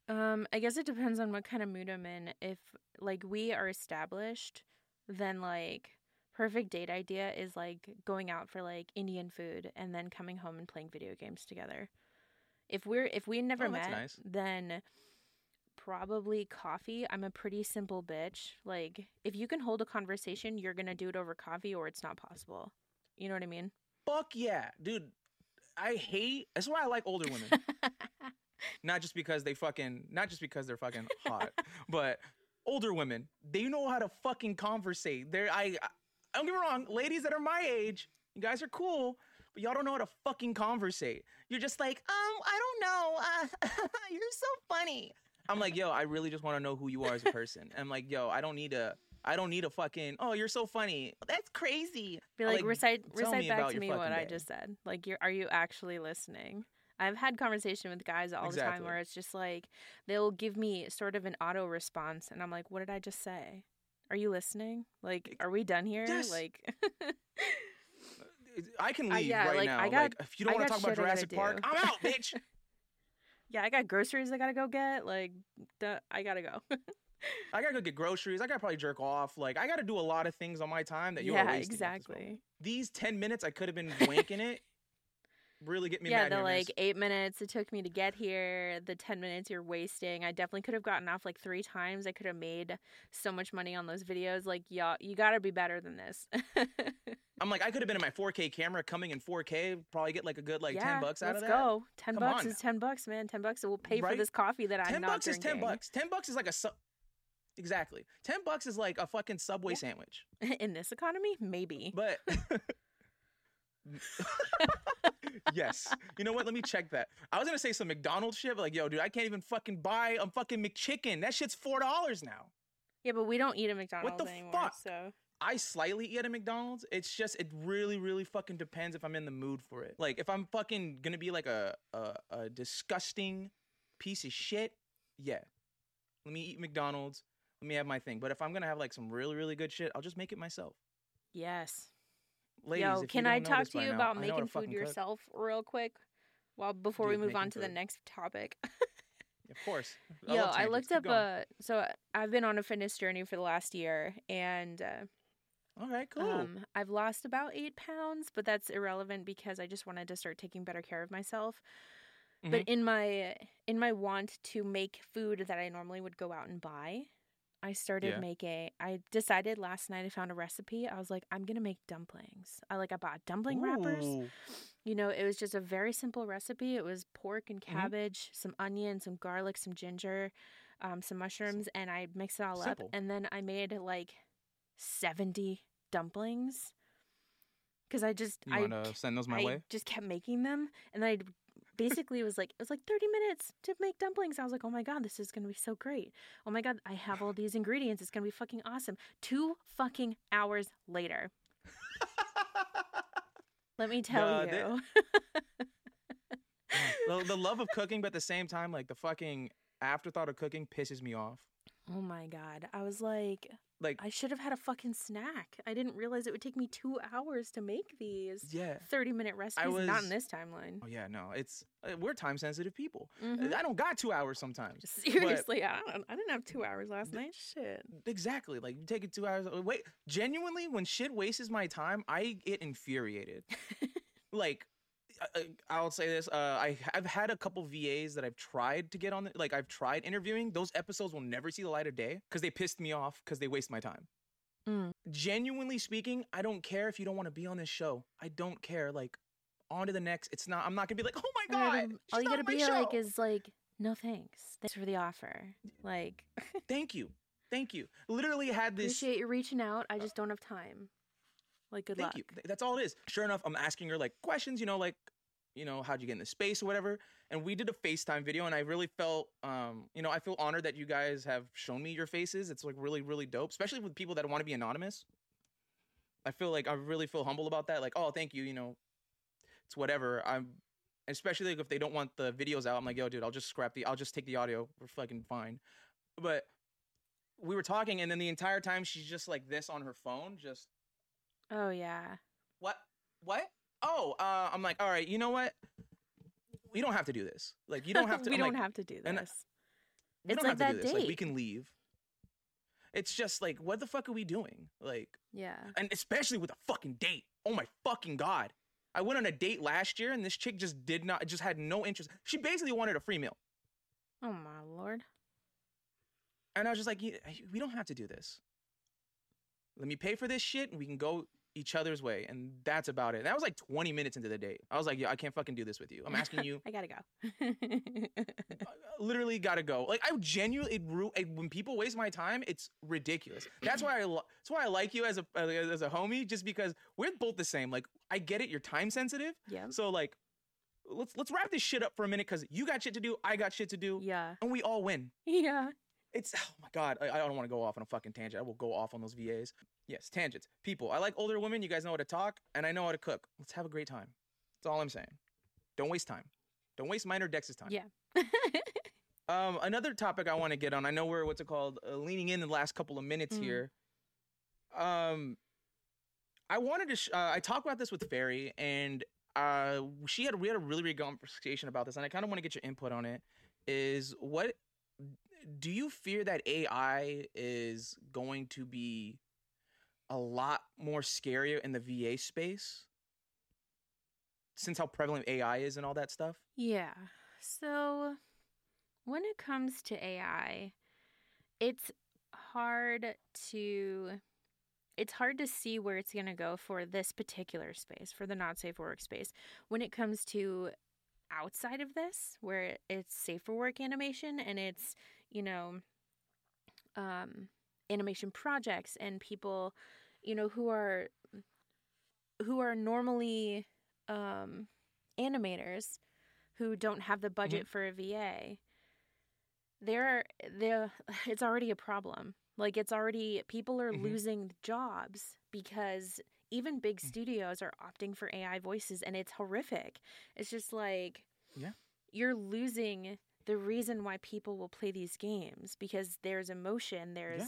I guess it depends on what kind of mood I'm in. If like we are established, then like perfect date idea is like going out for like Indian food and then coming home and playing video games together. If we never met, nice. Then probably coffee. I'm a pretty simple bitch. Like if you can hold a conversation, you're gonna do it over coffee or it's not possible. You know what I mean? Fuck yeah, dude. That's why I like older women. Not just because they're fucking hot, but older women, they know how to fucking conversate. I don't get me wrong, ladies that are my age, you guys are cool, but y'all don't know how to fucking conversate. You're just like, I don't know. You're so funny. I'm like, yo, I really just want to know who you are as a person. I'm like, yo, I don't need a fucking, oh, you're so funny. That's crazy. Be like recite back to me what I just said. Like, are you actually listening? I've had conversation with guys all the time where it's just like, they'll give me sort of an auto response. And I'm like, what did I just say? Are you listening? Like, are we done here? Yes. Like, I can leave right like, now. If you don't want to talk about Jurassic Park, I'm out, bitch. Yeah, I got groceries I got to go get. Like, I got to go. I gotta go get groceries. I gotta probably jerk off. Like, I gotta do a lot of things on my time that you're wasting. Yeah, exactly. These 10 minutes I could have been wanking it. Really get me mad. Yeah, the like 8 minutes it took me to get here, the 10 minutes you're wasting. I definitely could have gotten off like 3 times. I could have made so much money on those videos. Like, y'all, you gotta be better than this. I'm like, I could have been in my 4K camera coming in 4K, probably get like a good like $10 out of that. Let's go. $10 is $10, man. $10 will pay for this coffee that I'm not drinking. $10 is $10. $10 is like a Exactly. $10 is like a fucking Subway sandwich. In this economy? Maybe. But yes. You know what? Let me check that. I was going to say some McDonald's shit, but like, yo, dude, I can't even fucking buy a fucking McChicken. That shit's $4 now. Yeah, but we don't eat a McDonald's anymore. What the fuck? So. I slightly eat at a McDonald's. It's just, it really, really fucking depends if I'm in the mood for it. Like, if I'm fucking gonna be like a disgusting piece of shit, yeah. Let me eat McDonald's. Let me have my thing. But if I'm gonna have like some really, really good shit, I'll just make it myself. Yes. Ladies, yo, can I talk to you about making food yourself real quick? Well, before we move on to the next topic. Of course. Yo, I looked up so I've been on a fitness journey for the last year, and all right, cool. I've lost about 8 pounds, but that's irrelevant because I just wanted to start taking better care of myself. Mm-hmm. But in my want to make food that I normally would go out and buy, I started making. I decided last night. I found a recipe. I was like, I'm gonna make dumplings. I bought dumpling wrappers. You know, it was just a very simple recipe. It was pork and cabbage, some onion, some garlic, some ginger, some mushrooms, and I mixed it all up. And then I made like 70 dumplings because I want to send those my way. Just kept making them, and then I basically it was like 30 minutes to make dumplings. I was like, oh my god, this is gonna be so great. Oh my god, I have all these ingredients. It's gonna be fucking awesome. 2 fucking hours later. Let me tell you. The love of cooking, but at the same time, like, the fucking afterthought of cooking pisses me off. Oh, my God. I was like, I should have had a fucking snack. I didn't realize it would take me 2 hours to make these 30-minute recipes. Not in this timeline. Oh, yeah, no. We're time-sensitive people. Mm-hmm. I don't got 2 hours sometimes. Seriously, I didn't have 2 hours last night. Shit. Exactly. Like, you take it 2 hours. Wait, genuinely, when shit wastes my time, I get infuriated. Like, I'll say this. I've had a couple VAs that I've tried to get on. I've tried interviewing. Those episodes will never see the light of day because they pissed me off because they waste my time. Genuinely speaking, I don't care if you don't want to be on this show. I don't care. Like, on to the next. I'm not going to be like, oh, my God. All you got to be show. Like is like, no, thanks. Thanks for the offer. Like, Thank you. Literally had this. Appreciate you reaching out. I just don't have time. Like, good luck. Thank you. That's all it is. Sure enough, I'm asking her, like, questions, how'd you get into space or whatever? And we did a FaceTime video, and I really felt, I feel honored that you guys have shown me your faces. It's, like, really, really dope, especially with people that want to be anonymous. I really feel humble about that. Like, oh, thank you, it's whatever. Especially, like, if they don't want the videos out, I'm like, yo, dude, I'll just take the audio. We're fucking fine. But we were talking, and then the entire time she's just, like, this on her phone, just... Oh, yeah. What? Oh, I'm like, all right, you know what? We don't have to do this. Like, you don't have to. We don't have to do this. It's like that date. Like, we can leave. It's just like, what the fuck are we doing? Like, yeah. And especially with a fucking date. Oh, my fucking God. I went on a date last year, and this chick just had no interest. She basically wanted a free meal. Oh, my Lord. And I was just like, we don't have to do this. Let me pay for this shit, and we can go each other's way. And that's about it. And that was like 20 minutes into the date. I was like, yeah, I can't fucking do this with you. I'm asking you. I gotta go. Literally gotta go. Like, I genuinely, when people waste my time, it's ridiculous. That's why I like you as a homie, just because we're both the same. Like, I get it. You're time sensitive. Yeah. So, like, let's wrap this shit up for a minute, because you got shit to do. I got shit to do. Yeah. And we all win. Yeah. It's, oh my God, I don't want to go off on a fucking tangent. I will go off on those VAs. Yes, tangents. People, I like older women. You guys know how to talk, and I know how to cook. Let's have a great time. That's all I'm saying. Don't waste time. Don't waste mine or Dex's time. Yeah. Another topic I want to get on. I know we're, leaning in the last couple of minutes here. I wanted to, I talked about this with Fairy, and we had a really, really good conversation about this, and I kind of want to get your input on it, is what... Do you fear that AI is going to be a lot more scarier in the VA space since how prevalent AI is and all that stuff? Yeah. So when it comes to AI, it's hard to see where it's going to go for this particular space, for the not safe workspace. When it comes to outside of this, where it's safer work animation and it's, animation projects and people, who are normally animators who don't have the budget for a VA, it's already a problem. Like, it's already, people are losing jobs because even big studios are opting for AI voices, and it's horrific. It's just like, you're losing the reason why people will play these games, because there's emotion, there's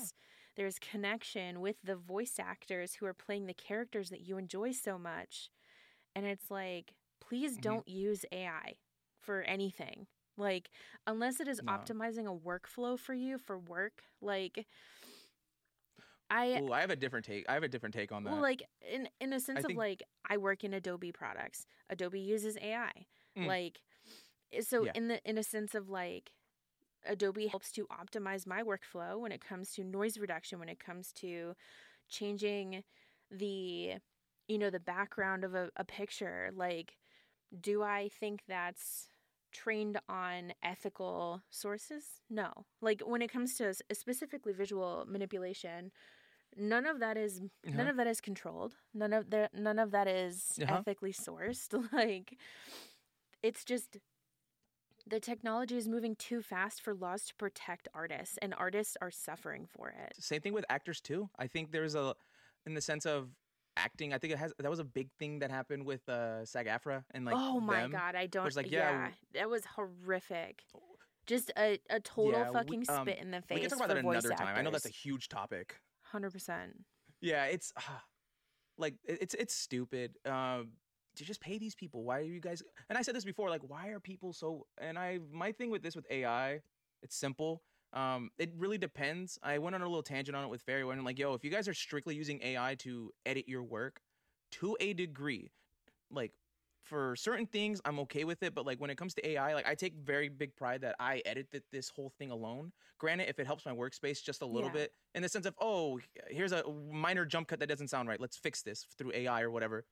connection with the voice actors who are playing the characters that you enjoy so much. And it's like, please don't use AI for anything. Like, unless it is optimizing a workflow for you for work, like, I have a different take. I have a different take on that. Well, like, in a sense of, like, I work in Adobe products. Adobe uses AI. Like, so in a sense of, like, Adobe helps to optimize my workflow when it comes to noise reduction, when it comes to changing the, you know, the background of a picture. Like, do I think that's trained on ethical sources? No. Like, when it comes to specifically visual manipulation, none of that is controlled. None of that is ethically sourced. Like, it's just the technology is moving too fast for laws to protect artists, and artists are suffering for it. Same thing with actors too. I think there's in the sense of acting, I think that was a big thing that happened with SAG-AFTRA and like, oh my God, I don't, like, that was horrific. Just a total fucking spit in the face. We can talk about that another time. I know that's a huge topic. 100%. Yeah, it's like it's stupid to just pay these people. Why are you guys? And I said this before, like, why are people so? And my thing with this with AI, it's simple. It really depends. I went on a little tangent on it with Fairy when I'm like, yo, if you guys are strictly using AI to edit your work to a degree, like for certain things, I'm okay with it. But like when it comes to AI, like I take very big pride that I edited this whole thing alone. Granted, if it helps my workspace just a little bit in the sense of, oh, here's a minor jump cut that doesn't sound right. Let's fix this through AI or whatever.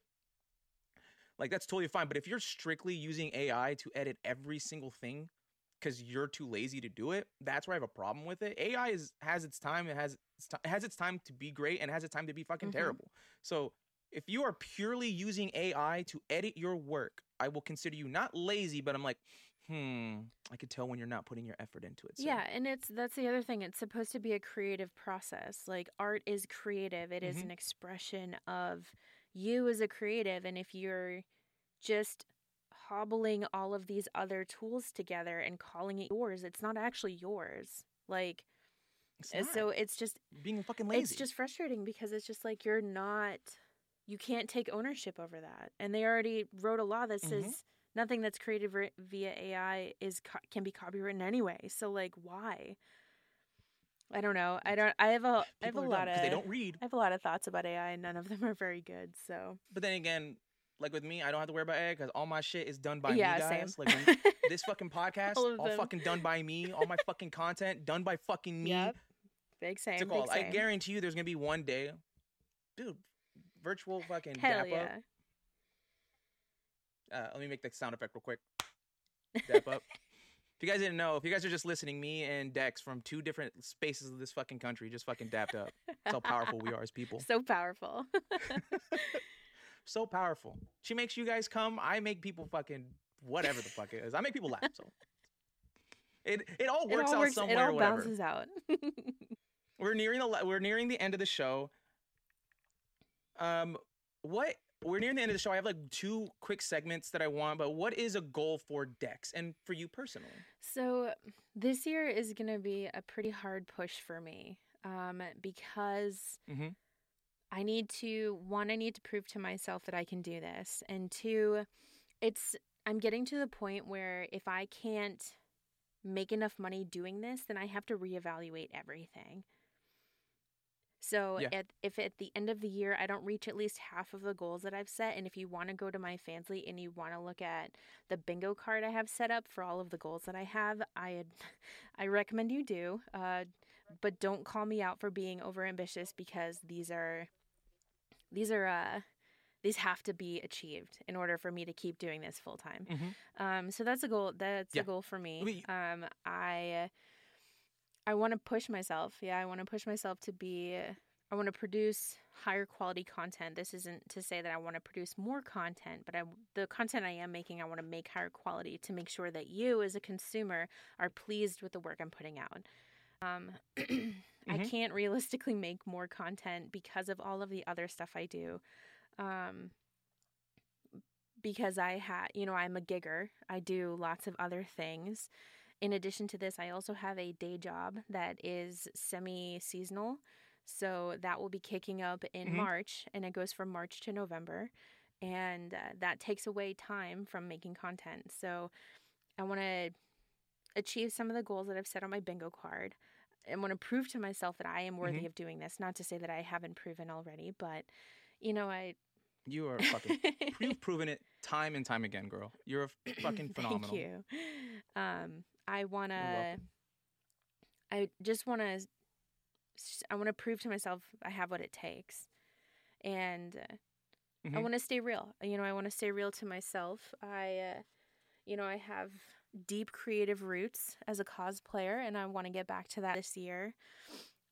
Like that's totally fine. But if you're strictly using AI to edit every single thing, because you're too lazy to do it, that's where I have a problem with it. AI has its time. It has its time to be great and has its time to be fucking terrible. So if you are purely using AI to edit your work, I will consider you not lazy, but I'm like, I could tell when you're not putting your effort into it. So. Yeah, and that's the other thing. It's supposed to be a creative process. Like art is creative. It is an expression of you as a creative. And if you're just hobbling all of these other tools together and calling it yours, it's not actually yours. Like, so it's just being fucking lazy. It's just frustrating because it's just like you can't take ownership over that. And they already wrote a law that says nothing that's created via AI can be copywritten anyway. So like, why? I don't know. I have a lot of thoughts about AI, and none of them are very good. So, but then again, like with me, I don't have to worry about AI because all my shit is done by me, guys. Same. Like this fucking podcast, all fucking done by me. All my fucking content done by fucking me. Yep. Big same. I guarantee you, there's gonna be one day, dude. Virtual fucking dap up. Let me make the sound effect real quick. Dap up. If you guys didn't know, if you guys are just listening, me and Dex from two different spaces of this fucking country just fucking dapped up. That's how powerful we are as people. So powerful. So powerful. She makes you guys come. I make people fucking whatever the fuck it is. I make people laugh. So it all works out somewhere. It all bounces out. We're nearing the end of the show. We're nearing the end of the show. I have like two quick segments that I want, but what is a goal for Dex and for you personally? So this year is going to be a pretty hard push for me because I need to, one, I need to prove to myself that I can do this. And two, I'm getting to the point where if I can't make enough money doing this, then I have to reevaluate everything. So if at the end of the year I don't reach at least half of the goals that I've set, and if you want to go to my Fansly and you want to look at the bingo card I have set up for all of the goals that I have, I recommend you do. But don't call me out for being overambitious because these have to be achieved in order for me to keep doing this full time. So that's a goal. That's a goal for me. I want to push myself. I want to push myself to be, I I want to produce higher quality content. This isn't to say that I want to produce more content, but the content I am making, I want to make higher quality to make sure that you as a consumer are pleased with the work I'm putting out. I can't realistically make more content because of all of the other stuff I do. Because I'm a gigger. I do lots of other things. In addition to this, I also have a day job that is semi-seasonal. So that will be kicking up in March, and it goes from March to November. And that takes away time from making content. So I want to achieve some of the goals that I've set on my bingo card. I want to prove to myself that I am worthy of doing this. Not to say that I haven't proven already, but, you are fucking... You've proven it time and time again, girl. You're fucking phenomenal. Thank you. I want to prove to myself I have what it takes. And I want to stay real. I want to stay real to myself. I have deep creative roots as a cosplayer, and I want to get back to that this year.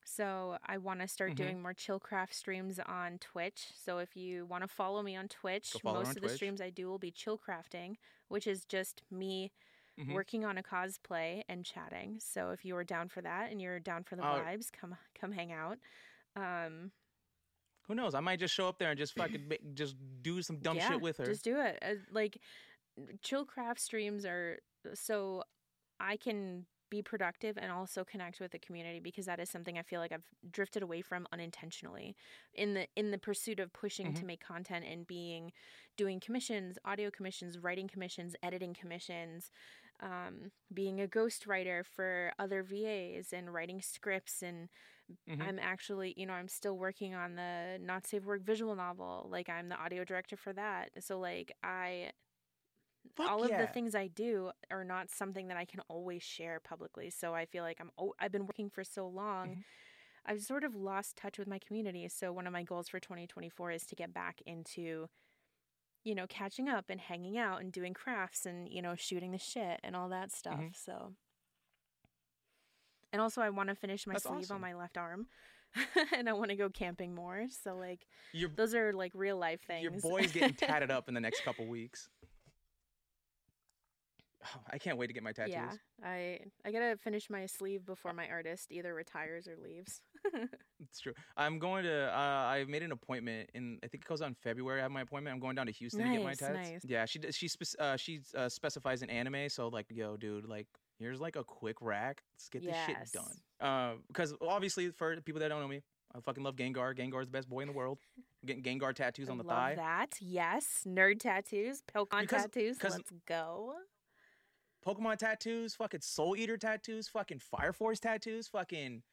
So I want to start doing more Chillcraft streams on Twitch. So if you want to follow me on Twitch, most of the streams I do will be Chillcrafting, which is just me working on a cosplay and chatting. So if you are down for that and you're down for the vibes, come hang out. Who knows? I might just show up there and just fucking just do some dumb shit with her. Just do it. Chillcraft streams are so I can be productive and also connect with the community, because that is something I feel like I've drifted away from unintentionally in the pursuit of pushing to make content and doing commissions, audio commissions, writing commissions, editing commissions, being a ghostwriter for other VAs and writing scripts. And I'm actually, I'm still working on the Not Safe Work visual novel. I'm the audio director for that. So All of the things I do are not something that I can always share publicly. So I feel like I've been working for so long, I've sort of lost touch with my community. So one of my goals for 2024 is to get back into, catching up and hanging out and doing crafts and, shooting the shit and all that stuff. So, and also I want to finish my sleeve on my left arm. And I want to go camping more. So those are real life things. Your boy's getting tatted up in the next couple weeks. Oh, I can't wait to get my tattoos. Yeah, I gotta finish my sleeve before my artist either retires or leaves. It's true. I'm going to. I made an appointment I think it goes on February. I have my appointment. I'm going down to Houston to get my tats. Nice. Yeah, she specifies in anime. So yo, dude, here's a quick rack. Let's get this shit done. Because obviously for people that don't know me, I fucking love Gengar. Gengar's the best boy in the world. I'm getting Gengar tattoos on the thigh. That yes, nerd tattoos, Pokemon tattoos. Let's go. Pokemon tattoos, fucking Soul Eater tattoos, fucking Fire Force tattoos, fucking...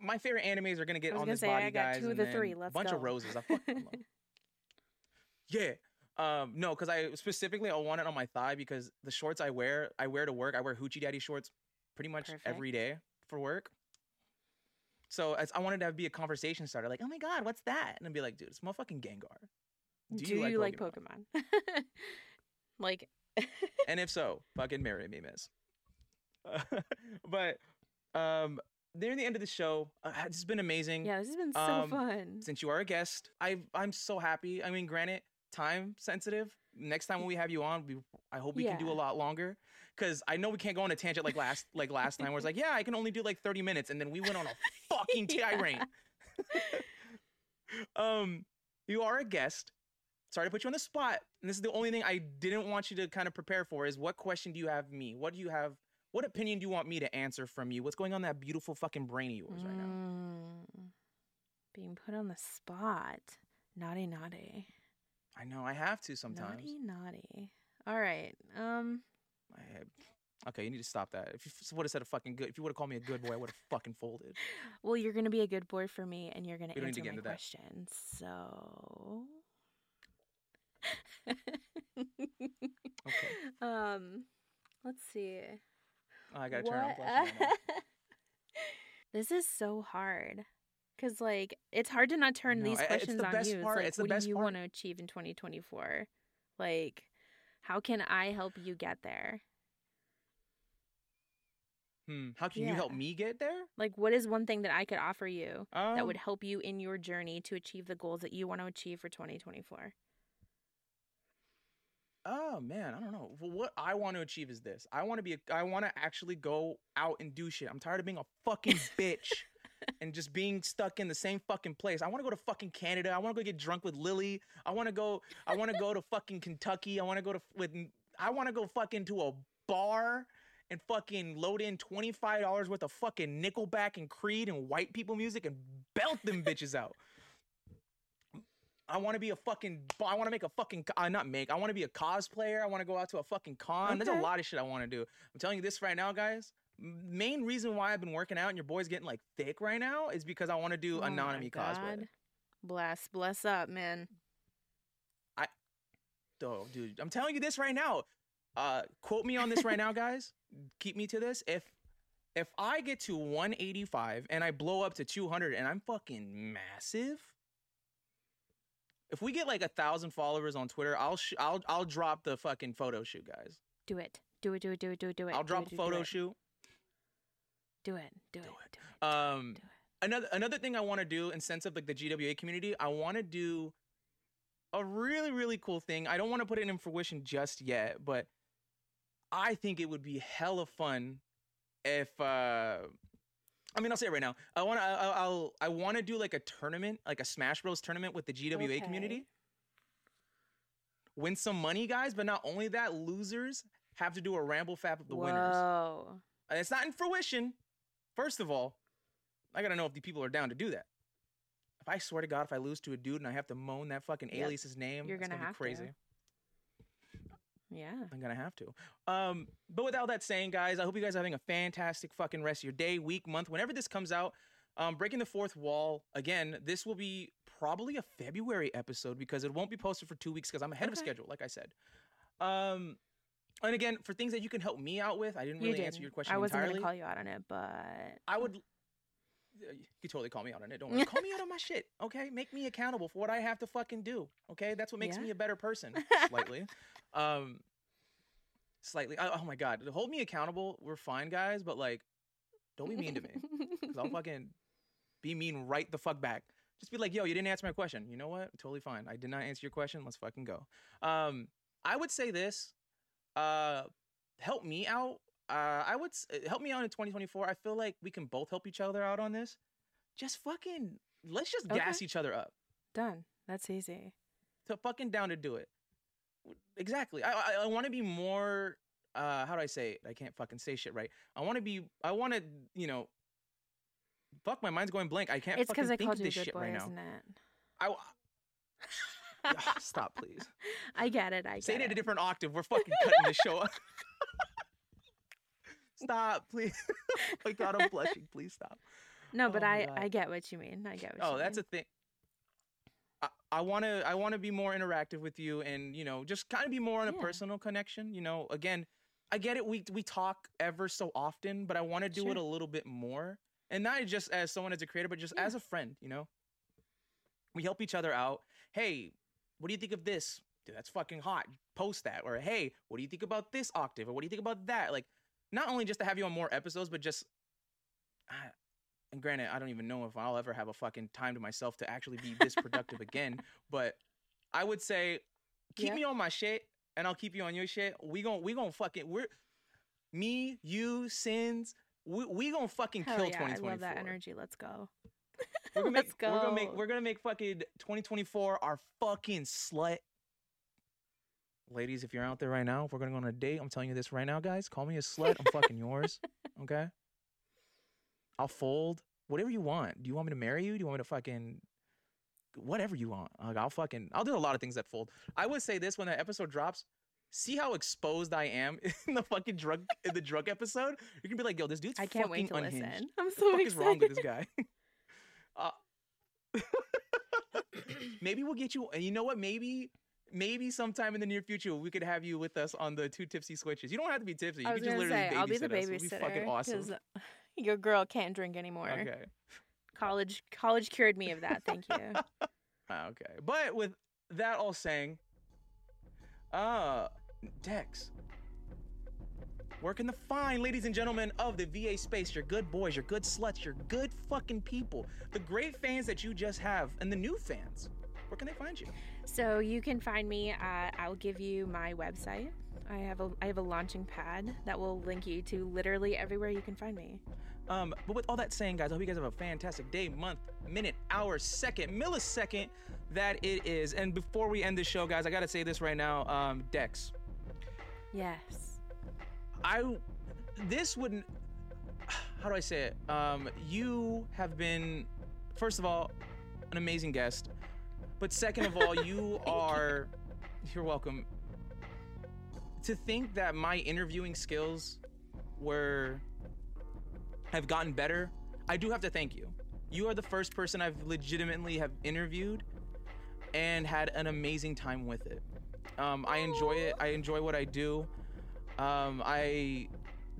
My favorite animes are going to get on this body, guys. I got 2 of the 3. Let's go. Bunch of roses. I fucking love. Yeah. No, because I want it on my thigh because the shorts I wear to work. I wear Hoochie Daddy shorts pretty much every day for work. So I wanted to be a conversation starter. Oh my God, what's that? And I'd be like, dude, it's motherfucking Gengar. Do you like Pokemon? And if so, fucking marry me, miss. But near the end of the show, this has been amazing. Yeah, this has been so fun. Since you are a guest, I'm so happy. I mean, granted, time sensitive. Next time when we have you on, I hope we can do a lot longer. Because I know we can't go on a tangent like last time where it's I can only do 30 minutes. And then we went on a fucking tirade. You are a guest. Sorry to put you on the spot. And this is the only thing I didn't want you to kind of prepare for is what question do you have me? What do you have? What opinion do you want me to answer from you? What's going on in that beautiful fucking brain of yours right now? Being put on the spot. Naughty, naughty. I know. I have to sometimes. Naughty, naughty. All right. Okay, you need to stop that. If you would have said if you would have called me a good boy, I would have fucking folded. Well, you're going to be a good boy for me, and you're going to answer my questions. So... Okay. Let's see. Oh, I gotta turn on flash. This is so hard because it's hard to not turn these questions on you. What do you want to achieve in 2024? How can I help you get there? How can you help me get there? Like, what is one thing that I could offer you that would help you in your journey to achieve the goals that you want to achieve for 2024? Oh, man, I don't know. Well, what I want to achieve is this. I want to actually go out and do shit. I'm tired of being a fucking bitch and just being stuck in the same fucking place. I want to go to fucking Canada. I want to go get drunk with Lily. I want to go to fucking Kentucky. I want to go fucking to a bar and fucking load in $25 worth of fucking Nickelback and Creed and white people music and belt them bitches out. I want to be a cosplayer. I want to go out to a fucking con. Okay. There's a lot of shit I want to do. I'm telling you this right now, guys. Main reason why I've been working out and your boy's getting like thick right now is because I want to do anonymous cosplay. Bless up, man. Dude, I'm telling you this right now. Quote me on this right now, guys. Keep me to this. If I get to 185 and I blow up to 200 and I'm fucking massive. If we get like 1,000 followers on Twitter, I'll drop the fucking photo shoot, guys. Do it. I'll drop a photo shoot. Do it. Another thing I want to do in sense of like the GWA community, I want to do a really, really cool thing. I don't want to put it in fruition just yet, but I think it would be hella fun if I'll say it right now. I want to do like a tournament, like a Smash Bros tournament with the GWA community. Win some money, guys, but not only that, losers have to do a Ramblecap of the winners. Whoa. And it's not in fruition. First of all, I got to know if the people are down to do that. If I swear to God, if I lose to a dude and I have to moan that fucking alias's name, it's gonna be crazy. Yeah. I'm gonna have to. But with all that saying, guys, I hope you guys are having a fantastic fucking rest of your day, week, month, whenever this comes out. Breaking the fourth wall. Again, this will be probably a February episode because it won't be posted for 2 weeks because I'm ahead of schedule, like I said. And again, for things that you can help me out with, I didn't really answer your question entirely. I wasn't gonna call you out on it, but you can totally call me out on it. Don't worry. Call me out on my shit, okay? Make me accountable for what I have to fucking do, okay? That's what makes me a better person, slightly. Oh, my God. Hold me accountable. We're fine, guys, but, like, don't be mean to me. Because I'll fucking be mean right the fuck back. Just be like, yo, you didn't answer my question. You know what? Totally fine. I did not answer your question. Let's fucking go. I would say this. Help me out. I would help me out in 2024. I feel like we can both help each other out on this. Just fucking let's just gas each other up. Done. That's easy. So fucking down to do it. Exactly. I want to be more. How do I say it? I can't fucking say shit right. I want to. You know. Fuck. My mind's going blank. I can't. It's because I called you good boy, right now. Isn't it? Stop, please. I get it. Say it at a different octave. We're fucking cutting this show up. Stop, please. Oh my God, I'm blushing. Please stop. No, but I get what you mean. I get what you mean. Oh, that's a thing. I wanna be more interactive with you and, you know, just kind of be more on a personal connection. You know, again, I get it. We talk ever so often, but I want to do it a little bit more. And not just as someone as a creator, but just as a friend, you know? We help each other out. Hey, what do you think of this? Dude, that's fucking hot. Post that. Or, hey, what do you think about this octave? Or what do you think about that? Like, not only just to have you on more episodes, but just, and granted, I don't even know if I'll ever have a fucking time to myself to actually be this productive again. But I would say, keep me on my shit, and I'll keep you on your shit. We gon' fucking, we're me, you, Sins. We gon' fucking kill 2024. I love that energy. Let's go. We're gonna make fucking 2024 our fucking slut. Ladies, if you're out there right now, if we're going to go on a date, I'm telling you this right now, guys. Call me a slut. I'm fucking yours. Okay? I'll fold. Whatever you want. Do you want me to marry you? Do you want me to fucking... Whatever you want. Like, I'll do a lot of things that fold. I would say this when that episode drops. See how exposed I am in the fucking drug episode? You're going to be like, yo, this dude's fucking unhinged. I can't wait to listen. I'm so excited. What the fuck is wrong with this guy? Maybe we'll get you... And you know what? Maybe sometime in the near future, we could have you with us on the Two Tipsy Switches. You don't have to be tipsy. You can just literally babysit us. I'll be the babysitter. It'll be fucking awesome. Your girl can't drink anymore. Okay. College cured me of that. Thank you. Okay. But with that all saying, Dex, working the fine, ladies and gentlemen of the VA space, your good boys, your good sluts, your good fucking people, the great fans that you just have, and the new fans. Where can they find you? So you can find me. I'll give you my website. I have a launching pad that will link you to literally everywhere you can find me. But with all that saying, guys, I hope you guys have a fantastic day, month, minute, hour, second, millisecond that it is. And before we end the show, guys, I gotta say this right now, Dex. Yes. How do I say it? You have been, first of all, an amazing guest. But second of all, you're welcome. To think that my interviewing skills have gotten better, I do have to thank you. You are the first person I've legitimately have interviewed and had an amazing time with it. I enjoy it. I enjoy what I do. I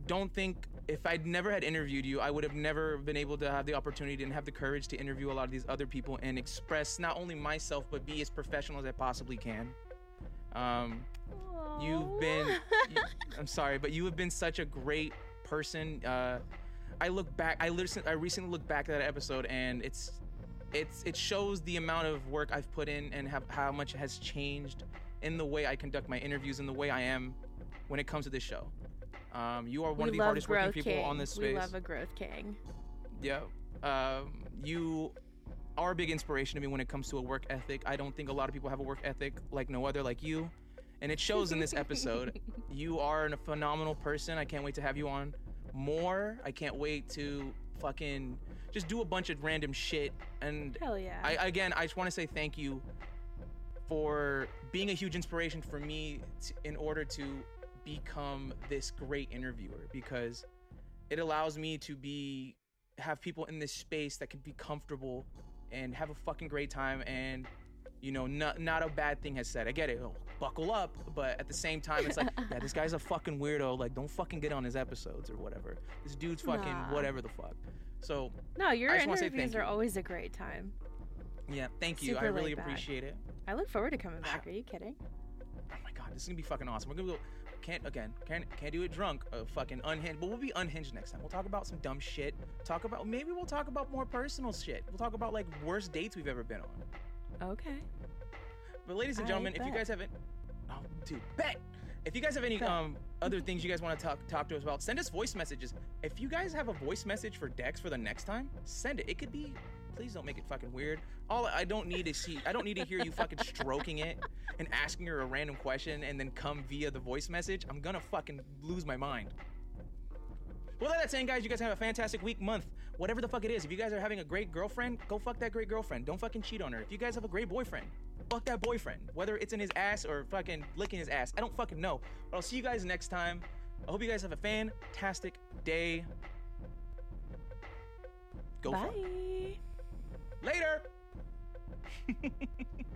don't think if I'd never had interviewed you, I would have never been able to have the opportunity and have the courage to interview a lot of these other people and express not only myself, but be as professional as I possibly can. I'm sorry, but you have been such a great person. I recently looked back at that episode, and it shows the amount of work I've put in and how much has changed in the way I conduct my interviews and the way I am when it comes to this show. You are one of the hardest working people on this space. We love a growth king. Yeah. You are a big inspiration to me when it comes to a work ethic. I don't think a lot of people have a work ethic like no other, like you. And it shows in this episode. You are a phenomenal person. I can't wait to have you on more. I can't wait to fucking just do a bunch of random shit. And hell yeah. I just want to say thank you for being a huge inspiration for me in order to become this great interviewer, because it allows me to have people in this space that can be comfortable and have a fucking great time, and not a bad thing has said. I get it, buckle up, but at the same time it's like, yeah, this guy's a fucking weirdo, like don't fucking get on his episodes or whatever, this dude's fucking whatever the fuck. So no, your interviews are always a great time. Yeah, thank you. Super I really appreciate it. I look forward to coming back. Are you kidding? Oh my god, this is gonna be fucking awesome. We're gonna go. Can't do it drunk. Fucking unhinged. But we'll be unhinged next time. We'll talk about some dumb shit. Maybe we'll talk about more personal shit. We'll talk about like worst dates we've ever been on. Okay. But ladies and gentlemen, if you guys have any other things you guys want to talk to us about, send us voice messages. If you guys have a voice message for Dex for the next time, send it. It could be. Please don't make it fucking weird. I don't need to hear you fucking stroking it and asking her a random question and then come via the voice message. I'm gonna fucking lose my mind. Well, that saying, guys, you guys have a fantastic week, month, whatever the fuck it is. If you guys are having a great girlfriend, go fuck that great girlfriend. Don't fucking cheat on her. If you guys have a great boyfriend, fuck that boyfriend. Whether it's in his ass or fucking licking his ass, I don't fucking know. But I'll see you guys next time. I hope you guys have a fantastic day. Go fuck. Later!